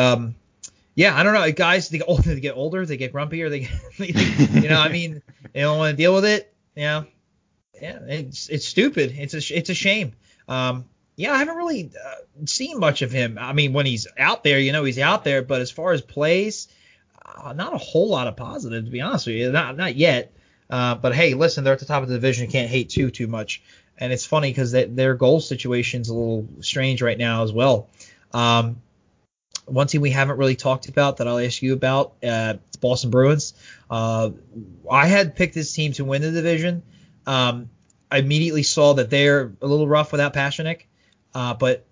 yeah, I don't know. Guys, they get older, they get grumpier. You know, I mean, they don't want to deal with it. You know? Yeah, it's stupid. It's a shame. Yeah, I haven't really seen much of him. I mean, when he's out there, you know, he's out there. But as far as plays, not a whole lot of positive, to be honest with you. Not yet. But, hey, listen, they're at the top of the division. Can't hate too much. And it's funny because their goal situation's a little strange right now as well. One team we haven't really talked about that I'll ask you about, it's Boston Bruins. I had picked this team to win the division. I immediately saw that they're a little rough without Pasternak. But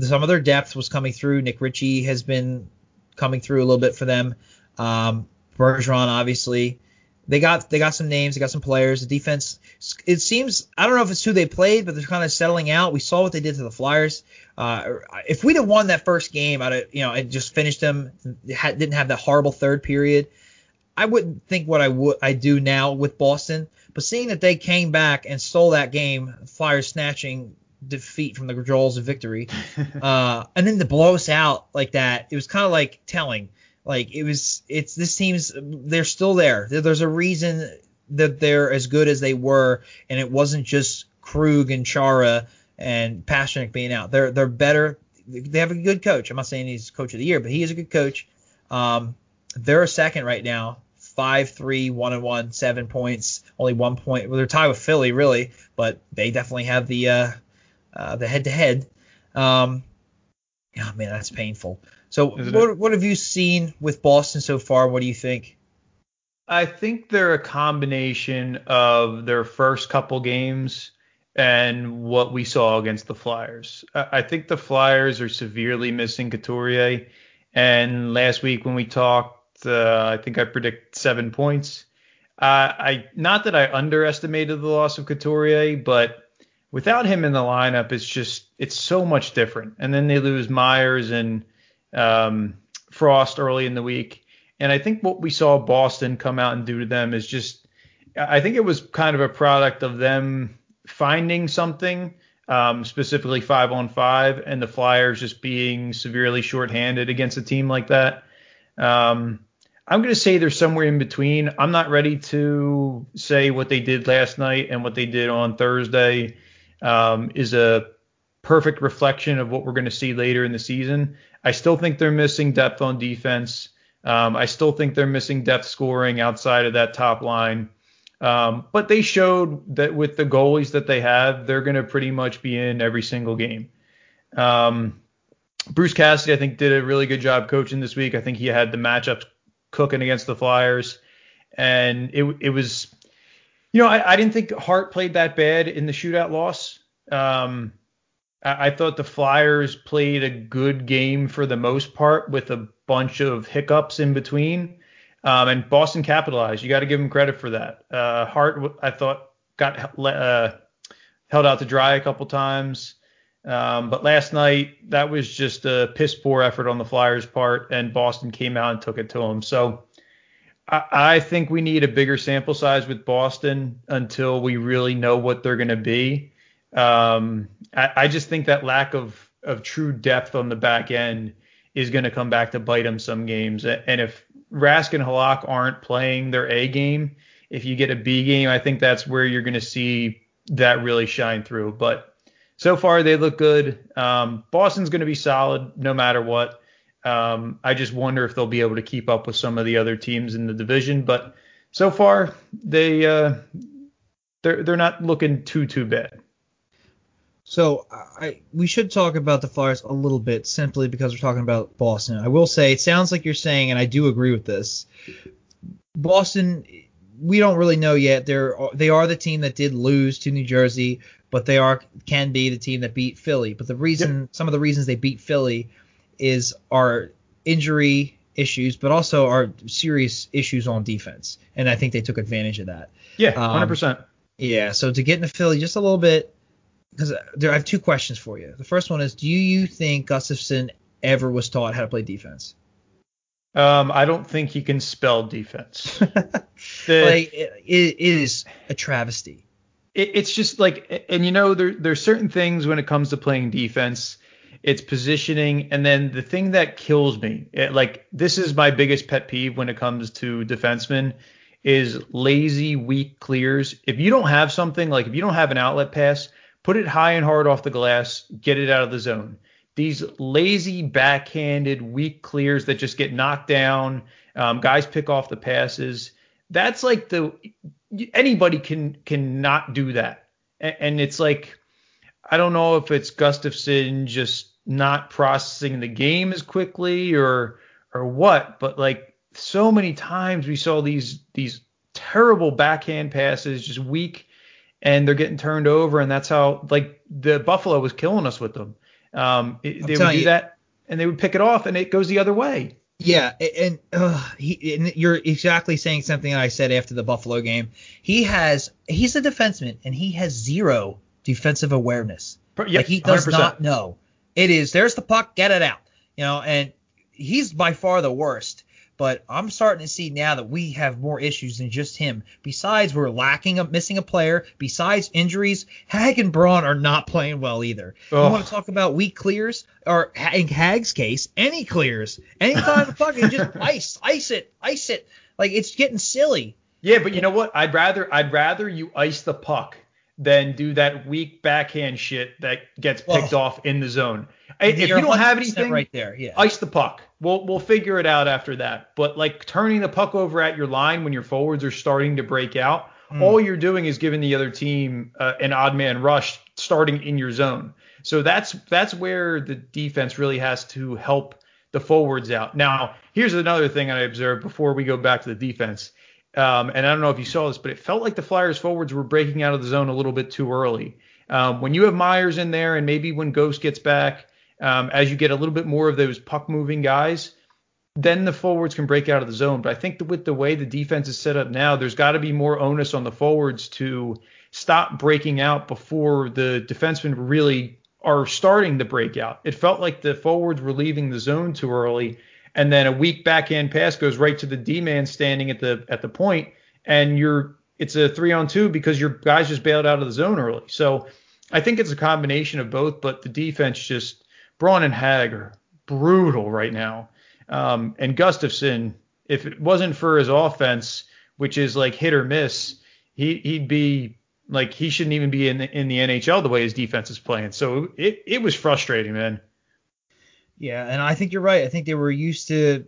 some of their depth was coming through. Nick Ritchie has been coming through a little bit for them. Bergeron, obviously. They got some names. They got some players. The defense, it seems, I don't know if it's who they played, but they're kind of settling out. We saw what they did to the Flyers. If we'd have won that first game, I'd just finished them, didn't have that horrible third period. I wouldn't think what I do now with Boston. But seeing that they came back and stole that game, Flyers snatching defeat from the jaws of victory, and then to blow us out like that, it was kind of like telling. Like, this team's, they're still there. There's a reason that they're as good as they were, and it wasn't just Krug and Chara and Pasternak being out. They're better. They have a good coach. I'm not saying he's coach of the year, but he is a good coach. They're a second right now. 5-3, 1-1, 7 points, only 1 point. Well, they're tied with Philly, really, but they definitely have the head-to-head. Oh, man, that's painful. So what have you seen with Boston so far? What do you think? I think they're a combination of their first couple games and what we saw against the Flyers. I think the Flyers are severely missing Couturier. And last week when we talked, I think I predict 7 points. Not that I underestimated the loss of Couturier, but without him in the lineup, it's so much different. And then they lose Myers and Frost early in the week. And I think what we saw Boston come out and do to them is I think it was kind of a product of them finding something specifically 5-on-5, and the Flyers just being severely shorthanded against a team like that. I'm going to say they're somewhere in between. I'm not ready to say what they did last night and what they did on Thursday is a perfect reflection of what we're going to see later in the season. I still think they're missing depth on defense. I still think they're missing depth scoring outside of that top line. But they showed that with the goalies that they have, they're going to pretty much be in every single game. Bruce Cassidy, I think, did a really good job coaching this week. I think he had the matchups cooking against the Flyers. And it was, you know, I didn't think Hart played that bad in the shootout loss. I thought the Flyers played a good game for the most part with a bunch of hiccups in between. And Boston capitalized. You got to give them credit for that. Hart, I thought, got held out to dry a couple times. But last night, that was just a piss-poor effort on the Flyers' part, and Boston came out and took it to them. So I think we need a bigger sample size with Boston until we really know what they're going to be. I just think that lack of true depth on the back end is going to come back to bite them some games. And if Rask and Halak aren't playing their A game, if you get a B game, I think that's where you're going to see that really shine through. But so far, they look good. Boston's going to be solid no matter what. I just wonder if they'll be able to keep up with some of the other teams in the division. But so far, they're not looking too bad. So we should talk about the Flyers a little bit simply because we're talking about Boston. I will say it sounds like you're saying, and I do agree with this, Boston, we don't really know yet. They are the team that did lose to New Jersey, but they can be the team that beat Philly. But the reason, some of the reasons they beat Philly is our injury issues, but also our serious issues on defense. And I think they took advantage of that. Yeah, 100%. Yeah, so to get into Philly just a little bit, because I have two questions for you. The first one is, do you think Gustafsson ever was taught how to play defense? I don't think he can spell defense. It is a travesty. It's just like, and you know, there's certain things when it comes to playing defense. It's positioning, and then the thing that kills me, this is my biggest pet peeve when it comes to defensemen, is lazy, weak clears. If you don't have something, like if you don't have an outlet pass, put it high and hard off the glass, get it out of the zone. These lazy, backhanded, weak clears that just get knocked down, guys pick off the passes. That's like anybody can not do that. And it's like, I don't know if it's Gustafsson just not processing the game as quickly or what, but like so many times we saw these terrible backhand passes, just weak, and they're getting turned over, and that's how, like, the Buffalo was killing us with them. They would do that, and they would pick it off, and it goes the other way. Yeah, and you're exactly saying something that I said after the Buffalo game. He's a defenseman, and he has zero defensive awareness. Yep, like, he does 100%. Not know. It is, there's the puck, get it out. You know, and he's by far the worst. But I'm starting to see now that we have more issues than just him. Besides, we're missing a player. Besides injuries, Hag and Braun are not playing well either. Oh. You want to talk about weak clears, or in Hag's case, any clears. Anytime the fucking just ice it. Like, it's getting silly. Yeah, but you know what? I'd rather you ice the puck than do that weak backhand shit that gets picked off in the zone. If you don't have anything right there, yeah, ice the puck. We'll figure it out after that. But like turning the puck over at your line when your forwards are starting to break out, all you're doing is giving the other team an odd man rush starting in your zone. So that's where the defense really has to help the forwards out. Now, here's another thing I observed before we go back to the defense. And I don't know if you saw this, but it felt like the Flyers forwards were breaking out of the zone a little bit too early. When you have Myers in there, and maybe when Ghost gets back, as you get a little bit more of those puck-moving guys, then the forwards can break out of the zone. But I think that with the way the defense is set up now, there's got to be more onus on the forwards to stop breaking out before the defensemen really are starting the breakout. It felt like the forwards were leaving the zone too early, and then a weak backhand pass goes right to the D-man standing at the point, and it's a 3-on-2 because your guys just bailed out of the zone early. So I think it's a combination of both, but the defense just – Braun and Hag are brutal right now. And Gustafson, if it wasn't for his offense, which is like hit or miss, he'd be – like he shouldn't even be in the NHL the way his defense is playing. So it was frustrating, man. Yeah, and I think you're right. I think they were used to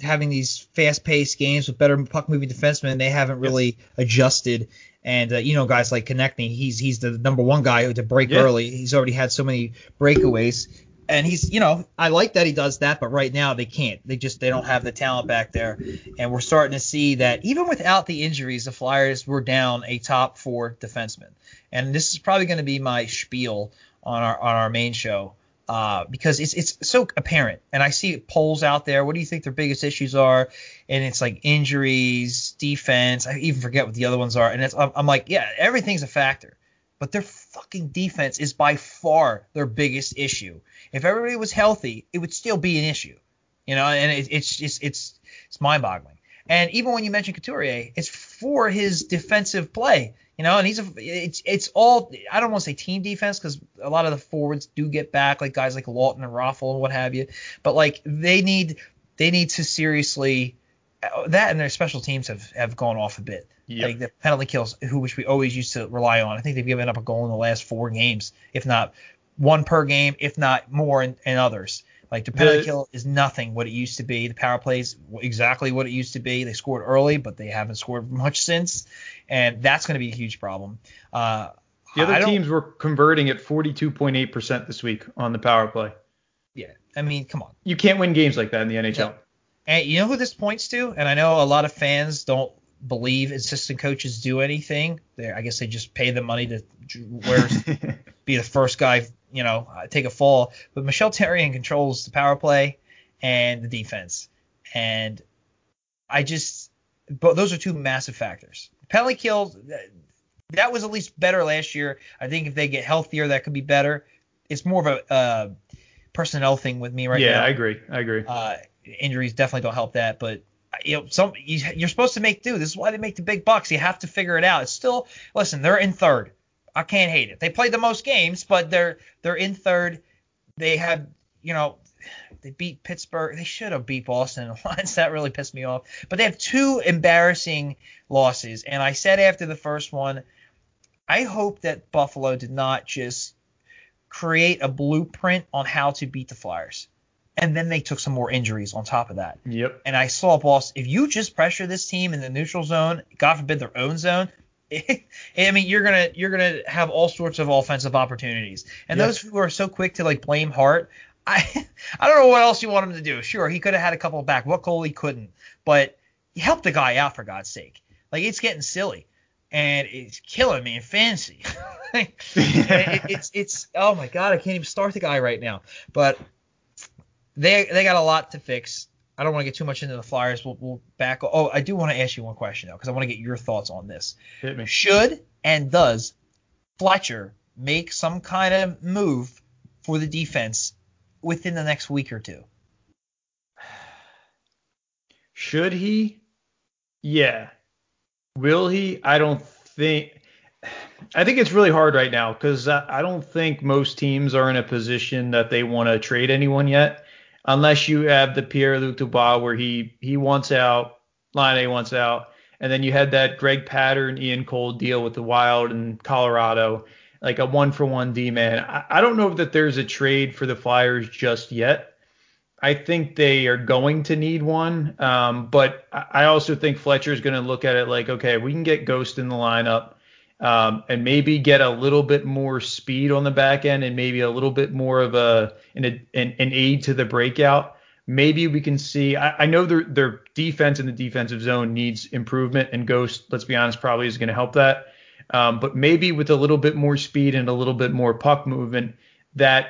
having these fast-paced games with better puck-moving defensemen. They haven't really adjusted. And, guys like Konechny, he's the number one guy to break early. He's already had so many breakaways. And he's, I like that he does that, but right now they can't. They don't have the talent back there. And we're starting to see that even without the injuries, the Flyers were down a top four defenseman. And this is probably going to be my spiel on our main show. Because it's so apparent, and I see polls out there. What do you think their biggest issues are? And it's like injuries, defense. I even forget what the other ones are. And I'm like, yeah, everything's a factor, but their fucking defense is by far their biggest issue. If everybody was healthy, it would still be an issue, And it's mind-boggling. And even when you mention Couturier, it's for his defensive play. And it's all, I don't want to say team defense because a lot of the forwards do get back, like guys like Lawton and Raffle and what have you. But like they need to seriously, that and their special teams have gone off a bit. Yep. Like the penalty kills, which we always used to rely on. I think they've given up a goal in the last four games, if not one per game, if not more in others. Like the penalty kill is nothing what it used to be. The power play is exactly what it used to be. They scored early, but they haven't scored much since, and that's going to be a huge problem. The other teams were converting at 42.8% this week on the power play. Yeah, I mean, come on. You can't win games like that in the NHL. Yeah. And you know who this points to? And I know a lot of fans don't believe assistant coaches do anything. I guess they just pay the money to be the first guy – take a fall. But Michel Therrien controls the power play and the defense. And but those are two massive factors. Penalty kills, that was at least better last year. I think if they get healthier, that could be better. It's more of a personnel thing with me right now. Yeah, I agree. Injuries definitely don't help that, but you're supposed to make do. This is why they make the big bucks. You have to figure it out. It's still, listen, they're in third. I can't hate it. They played the most games, but they're in third. They have, they beat Pittsburgh. They should have beat Boston once. That really pissed me off. But they have two embarrassing losses. And I said after the first one, I hope that Buffalo did not just create a blueprint on how to beat the Flyers. And then they took some more injuries on top of that. Yep. And I saw Boston. If you just pressure this team in the neutral zone, God forbid their own zone, I mean, you're gonna have all sorts of offensive opportunities, and those who are so quick to like blame Hart, I don't know what else you want him to do. Sure, he could have had a couple back. What goal he couldn't, but he helped the guy out for God's sake. Like it's getting silly, and it's killing me in fantasy. it's oh my God, I can't even start the guy right now. But they got a lot to fix. I don't want to get too much into the Flyers. We'll back. Oh, I do want to ask you one question, though, because I want to get your thoughts on this. Hit me. Should and does Fletcher make some kind of move for the defense within the next week or two? Should he? Yeah. Will he? I don't think. I think it's really hard right now because I don't think most teams are in a position that they want to trade anyone yet. Unless you have the Pierre-Luc Dubois where he wants out, Laine wants out, and then you had that Greg Patter and Ian Cole deal with the Wild and Colorado, like a one-for-one D-man. I don't know that there's a trade for the Flyers just yet. I think they are going to need one, but I also think Fletcher is going to look at it like, okay, we can get Ghost in the lineup and maybe get a little bit more speed on the back end and maybe a little bit more of an aid to the breakout. Maybe we can see – I know their defense in the defensive zone needs improvement, and Ghost, let's be honest, probably is going to help that. But maybe with a little bit more speed and a little bit more puck movement, that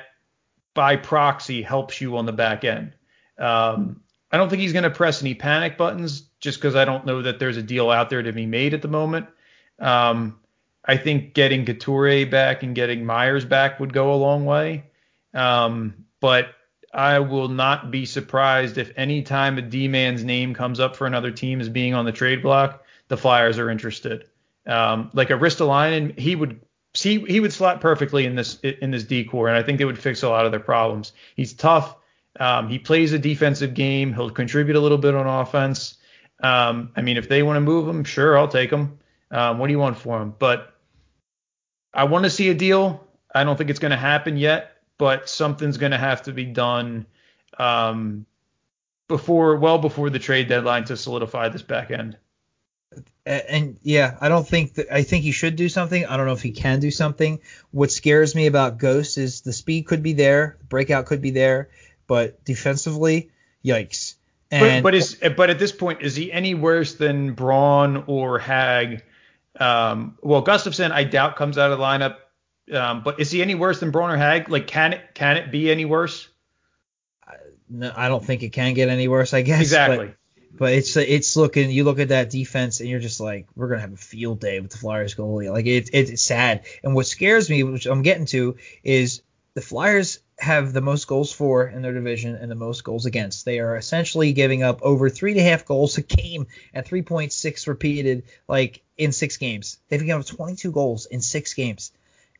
by proxy helps you on the back end. I don't think he's going to press any panic buttons just because I don't know that there's a deal out there to be made at the moment. I think getting Couture back and getting Myers back would go a long way. But I will not be surprised if any time a D-man's name comes up for another team as being on the trade block, the Flyers are interested. Like a Ristolainen, he would he would slot perfectly in this D-core, and I think it would fix a lot of their problems. He's tough. He plays a defensive game. He'll contribute a little bit on offense. I mean, if they want to move him, sure, I'll take him. What do you want for him? But I want to see a deal. I don't think it's going to happen yet, but something's going to have to be done before the trade deadline to solidify this back end. And yeah, I think he should do something. I don't know if he can do something. What scares me about Ghost is the speed could be there, the breakout could be there, but defensively, yikes. And but at this point, is he any worse than Braun or Hag? Well, Gustafson, I doubt comes out of the lineup. But is he any worse than Braun or Hag? Like, can it be any worse? No, I don't think it can get any worse, I guess. Exactly. But it's looking. You look at that defense, and you're just like, we're gonna have a field day with the Flyers goalie. Like it's sad. And what scares me, which I'm getting to, is the Flyers have the most goals for in their division and the most goals against. They are essentially giving up over 3.5 goals a game at 3.6 repeated, like in 6 games. They've given up 22 goals in 6 games,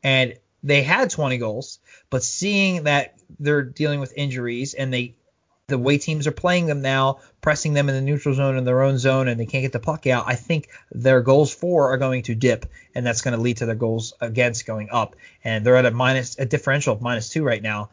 and they had 20 goals. But seeing that they're dealing with injuries and the way teams are playing them now, pressing them in the neutral zone and their own zone, and they can't get the puck out, I think their goals for are going to dip, and that's going to lead to their goals against going up. And they're at a differential of -2 right now.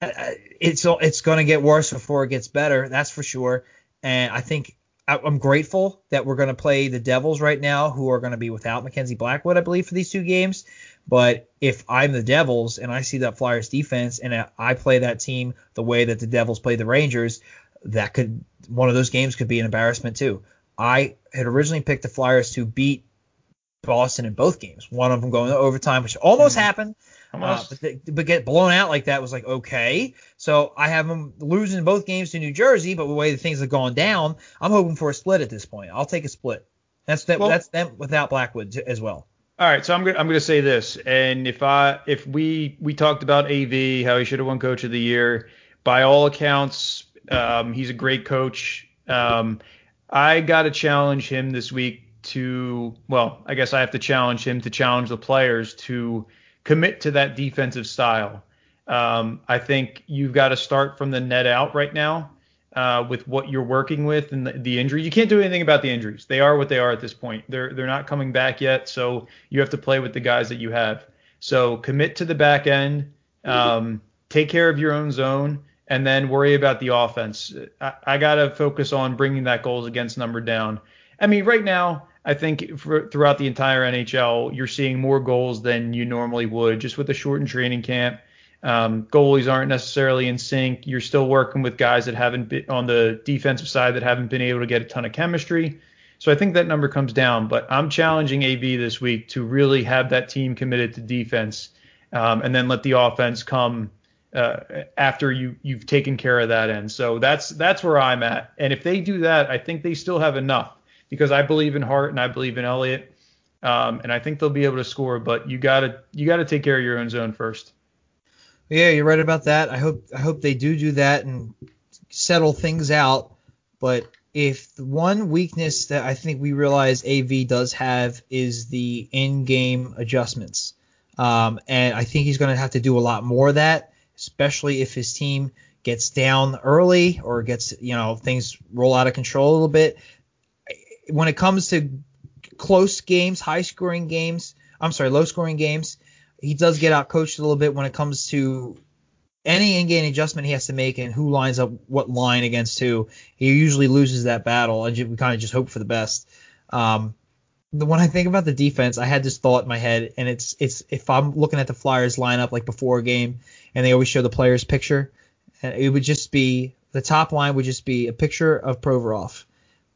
It's going to get worse before it gets better, that's for sure. And I think I'm grateful that we're going to play the Devils right now, who are going to be without Mackenzie Blackwood, I believe, for these 2 games. But if I'm the Devils and I see that Flyers defense and I play that team the way that the Devils play the Rangers, one of those games could be an embarrassment too. I had originally picked the Flyers to beat Boston in both games. One of them going to overtime, which almost happened. But get blown out like that was like, okay. So I have them losing both games to New Jersey, but the way the things have gone down, I'm hoping for a split at this point. I'll take a split. That's them without Blackwood as well. All right, so I'm gonna say this, and if we talked about AV, how he should have won Coach of the Year. By all accounts, he's a great coach. I gotta challenge him this week I guess I have to challenge him to challenge the players to commit to that defensive style. I think you've got to start from the net out right now with what you're working with and the injury. You can't do anything about the injuries. They are what they are at this point. They're not coming back yet, so you have to play with the guys that you have. So commit to the back end, take care of your own zone, and then worry about the offense. I got to focus on bringing that goals against number down. I mean, right now, I think throughout the entire NHL, you're seeing more goals than you normally would just with a shortened training camp. Goalies aren't necessarily in sync. You're still working with guys that haven't been on the defensive side that haven't been able to get a ton of chemistry. So I think that number comes down, but I'm challenging AB this week to really have that team committed to defense and then let the offense come after you've taken care of that end. So that's where I'm at. And if they do that, I think they still have enough. Because I believe in Hart and I believe in Elliot, and I think they'll be able to score. But you gotta take care of your own zone first. Yeah, you're right about that. I hope they do that and settle things out. But if the one weakness that I think we realize AV does have is the in-game adjustments, and I think he's going to have to do a lot more of that, especially if his team gets down early or gets things roll out of control a little bit. When it comes to close games, low-scoring games, he does get out-coached a little bit when it comes to any in-game adjustment he has to make and who lines up what line against who. He usually loses that battle, and we kind of just hope for the best. When I think about the defense, I had this thought in my head, and it's if I'm looking at the Flyers lineup like before a game, and they always show the player's picture, and it would just be – the top line would just be a picture of Provorov.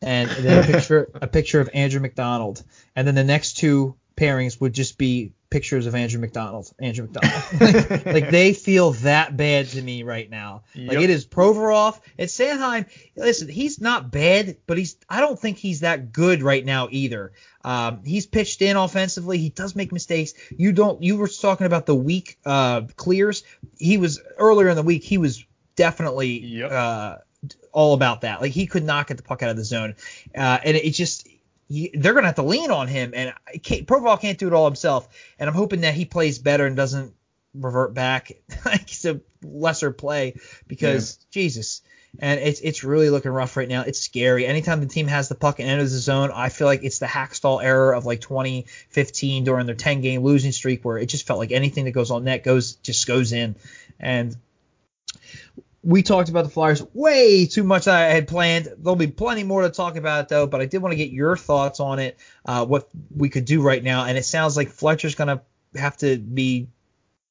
And then a picture of Andrew McDonald. And then the next 2 pairings would just be pictures of Andrew McDonald. like they feel that bad to me right now. Yep. Like it is Provorov. It's Sanheim. Listen, he's not bad, but I don't think he's that good right now either. He's pitched in offensively. He does make mistakes. You were talking about the weak clears. He was earlier in the week. He was definitely, all about that. Like he could not get the puck out of the zone. And it just they're going to have to lean on him, and Proval can't do it all himself. And I'm hoping that he plays better and doesn't revert back. It's a lesser play because, Jesus. And it's really looking rough right now. It's scary. Anytime the team has the puck and enters the zone, I feel like it's the Hackstall error of like 2015 during their 10-game losing streak, where it just felt like anything that goes on net goes in. And we talked about the Flyers way too much that I had planned. There'll be plenty more to talk about, though, but I did want to get your thoughts on it, what we could do right now. And it sounds like Fletcher's going to have to be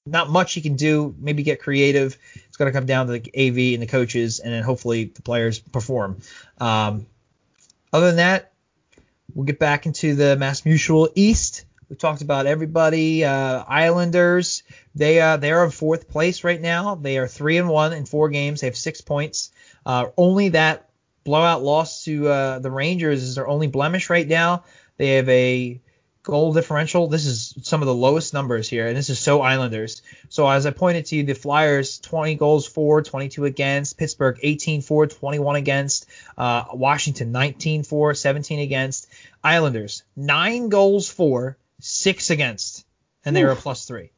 not much he can do, maybe get creative. It's going to come down to the AV and the coaches, and then hopefully the players perform. Other than that, we'll get back into the MassMutual East. We talked about everybody. Islanders, they are in fourth place right now. They are 3-1 in 4 games. They have 6 points. Only that blowout loss to the Rangers is their only blemish right now. They have a goal differential. This is some of the lowest numbers here, and this is so Islanders. So as I pointed to you, the Flyers 20 goals for, 22 against. Pittsburgh 18 for, 21 against. Washington 19 for, 17 against. Islanders 9 goals for, 6 against, and they were a +3.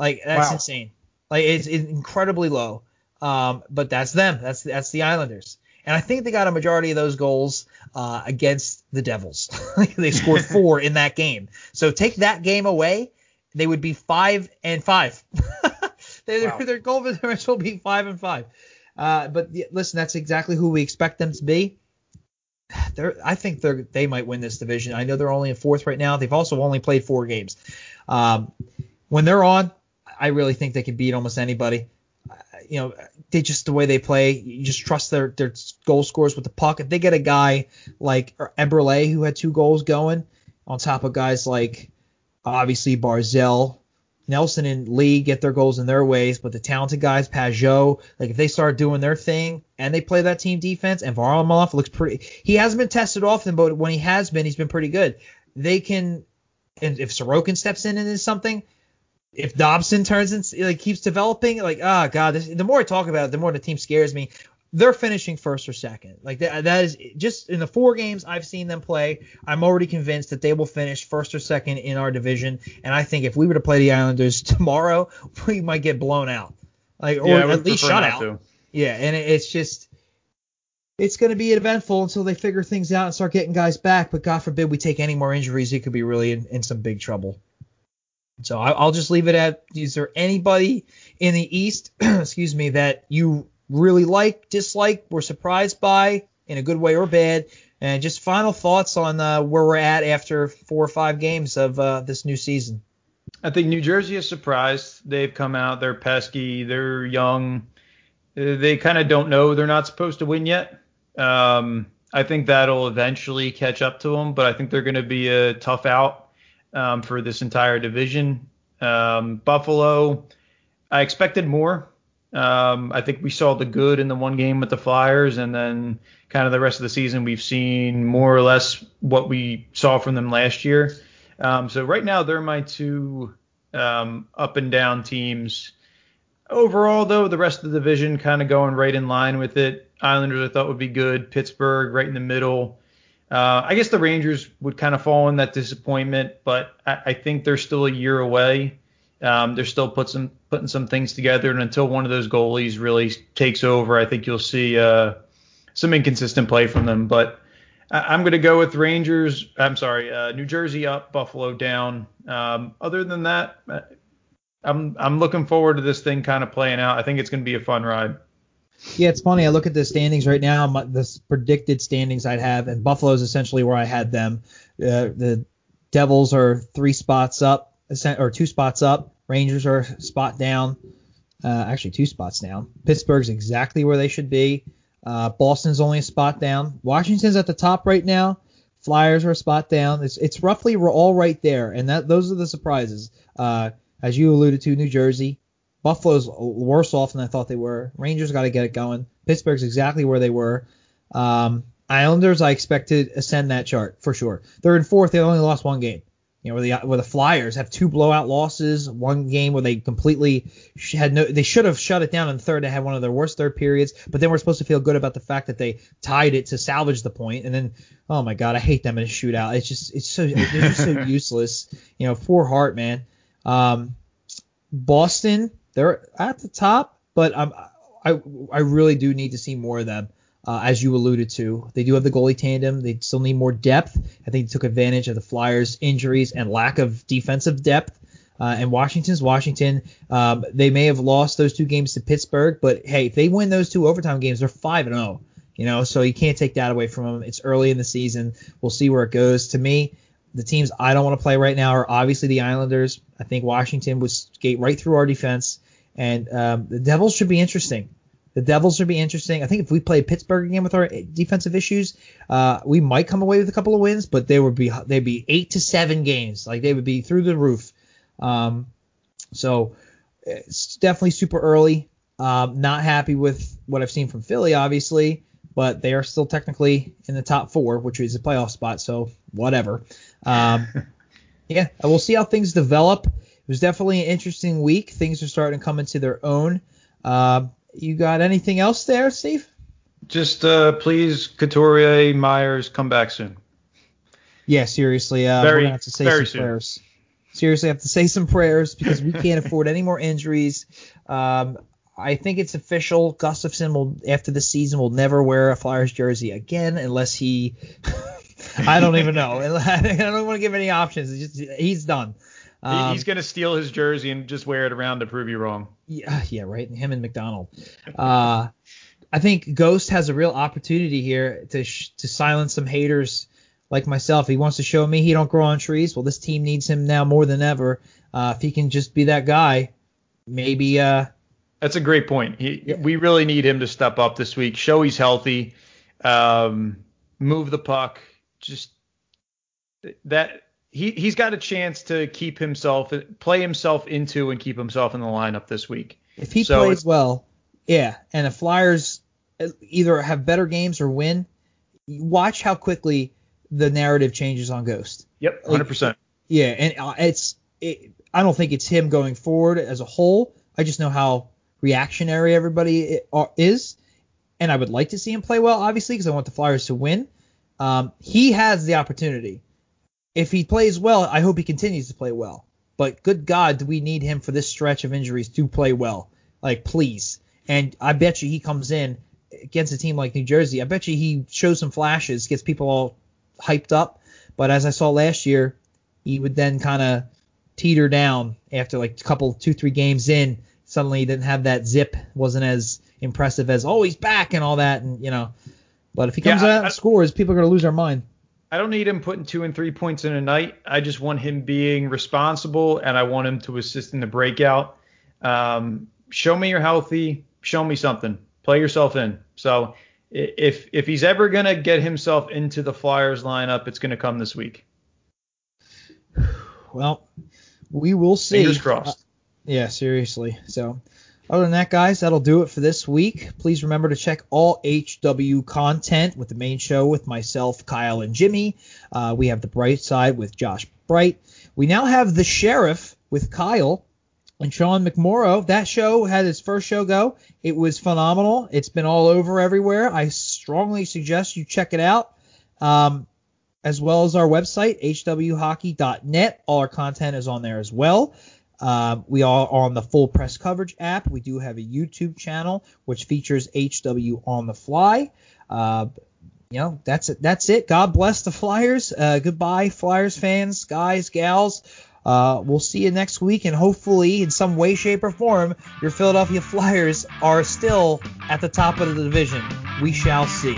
Like, that's insane. Like, it's incredibly low. But that's them. That's the Islanders. And I think they got a majority of those goals against the Devils. They scored 4 in that game. So take that game away, they would be 5-5. Their goal differential will be 5-5. But listen, that's exactly who we expect them to be. I think they might win this division. I know they're only in fourth right now. They've also only played 4 games. When they're on, I really think they can beat almost anybody. You know, they just, the way they play, you just trust their goal scorers with the puck. If they get a guy like Eberle, who had 2 goals going, on top of guys like, obviously, Barzal, Nelson, and Lee get their goals in their ways, but the talented guys, Pageau, like, if they start doing their thing and they play that team defense, and Varlamov looks pretty – he hasn't been tested often, but when he has been, he's been pretty good. They can – and if Sorokin steps in and is something – if Dobson turns and like keeps developing, like, oh God, the more I talk about it, the more the team scares me. They're finishing first or second. Like that is just in the 4 games I've seen them play. I'm already convinced that they will finish first or second in our division. And I think if we were to play the Islanders tomorrow, we might get blown out, like, or at least shut out. Yeah, and it's just, it's going to be eventful until they figure things out and start getting guys back. But God forbid we take any more injuries, it could be really in some big trouble. So I'll just leave it at, is there anybody in the East, excuse me, that you really like, dislike, were surprised by in a good way or bad? And just final thoughts on where we're at after 4 or 5 games of this new season. I think New Jersey is surprised. They've come out. They're pesky. They're young. They kind of don't know they're not supposed to win yet. I think that'll eventually catch up to them, but I think they're going to be a tough out for this entire division. Buffalo, I expected more. I think we saw the good in the one game with the Flyers, and then kind of the rest of the season we've seen more or less what we saw from them last year. So right now they're my 2 up and down teams. Overall, though, the rest of the division kind of going right in line with it. Islanders I thought would be good. Pittsburgh right in the middle. I guess the Rangers would kind of fall in that disappointment, but I think they're still a year away. They're still putting some things together, and until one of those goalies really takes over, I think you'll see some inconsistent play from them. But I'm going to go with Rangers. I'm sorry, New Jersey up, Buffalo down. Other than that, I'm looking forward to this thing kind of playing out. I think it's going to be a fun ride. Yeah, it's funny. I look at the standings right now, the predicted standings I'd have, and Buffalo's essentially where I had them. The Devils are 3 spots up, or 2 spots up. Rangers are spot down, actually 2 spots down. Pittsburgh's exactly where they should be. Boston's only a spot down. Washington's at the top right now. Flyers are a spot down. It's roughly we're all right there, and those are the surprises. As you alluded to, New Jersey. Buffalo's worse off than I thought they were. Rangers got to get it going. Pittsburgh's exactly where they were. Islanders, I expected ascend that chart for sure. They're in fourth. They only lost 1 game. you know, where the Flyers have two blowout losses, one game where they completely they should have shut it down in the third. They had one of their worst third periods, but then we're supposed to feel good about the fact that they tied it to salvage the point. And then, oh my God, I hate them in a shootout. They're just so useless. You know, poor Hart, man. Boston, they're at the top, but I really do need to see more of them. As you alluded to, they do have the goalie tandem. They still need more depth. I think they took advantage of the Flyers' injuries and lack of defensive depth. And Washington's Washington. They may have lost those two games to Pittsburgh, but hey, if they win those two overtime games, they're 5-0. You know, so you can't take that away from them. It's early in the season. We'll see where it goes. To me, the teams I don't want to play right now are obviously the Islanders. I think Washington would skate right through our defense, and the Devils should be interesting. I think if we play Pittsburgh again with our defensive issues, we might come away with a couple of wins, but they'd be 8 to 7 games. Like, they would be through the roof. So it's definitely super early. Not happy with what I've seen from Philly, obviously, but they are still technically in the top four, which is a playoff spot. So whatever. Yeah, we'll see how things develop. It was definitely an interesting week. Things are starting to come into their own. You got anything else there, Steve? Just please, Couturier, Myers, come back soon. Yeah, seriously. We're going to have to say some prayers. Seriously, I have to say some prayers because we can't afford any more injuries. I think it's official. Gustafson will, after the season, will never wear a Flyers jersey again unless he – I don't even know. I don't want to give any options. It's just, he's done. He's going to steal his jersey and just wear it around to prove you wrong. Yeah, right. Him and McDonald. I think Ghost has a real opportunity here to silence some haters like myself. He wants to show me he don't grow on trees. Well, this team needs him now more than ever. If he can just be that guy, maybe. That's a great point. We really need him to step up this week, show he's healthy, move the puck, just that. He's got a chance to play himself into and keep himself in the lineup this week. If he plays well, yeah, and the Flyers either have better games or win, watch how quickly the narrative changes on Ghost. Yep, 100%. Like, yeah, and I don't think it's him going forward as a whole. I just know how reactionary everybody is, and I would like to see him play well, obviously, because I want the Flyers to win. He has the opportunity. If he plays well, I hope he continues to play well. But good God, do we need him for this stretch of injuries to play well? Like, please. And I bet you he comes in against a team like New Jersey. I bet you he shows some flashes, gets people all hyped up. But as I saw last year, he would then kind of teeter down after like 2-3 games in. Suddenly he didn't have that zip, wasn't as impressive as, oh, he's back and all that. And, you know, but if he comes out and scores, people are going to lose their mind. I don't need him putting 2 and 3 points in a night. I just want him being responsible, and I want him to assist in the breakout. Show me you're healthy. Show me something. Play yourself in. So if he's ever going to get himself into the Flyers lineup, it's going to come this week. Well, we will see. Fingers crossed. Yeah, seriously. So other than that, guys, that'll do it for this week. Please remember to check all HW content with the main show with myself, Kyle, and Jimmy. We have The Bright Side with Josh Bright. We now have The Sheriff with Kyle and Sean McMorrow. That show had its first show go. It was phenomenal. It's been all over everywhere. I strongly suggest you check it out, as well as our website, hwhockey.net. All our content is on there as well. We are on the Full Press Coverage app. We do have a YouTube channel which features HW on the fly. You know, that's it. God bless the Flyers. Goodbye, Flyers fans, guys, gals. We'll see you next week, and hopefully in some way, shape, or form, your Philadelphia Flyers are still at the top of the division. We shall see.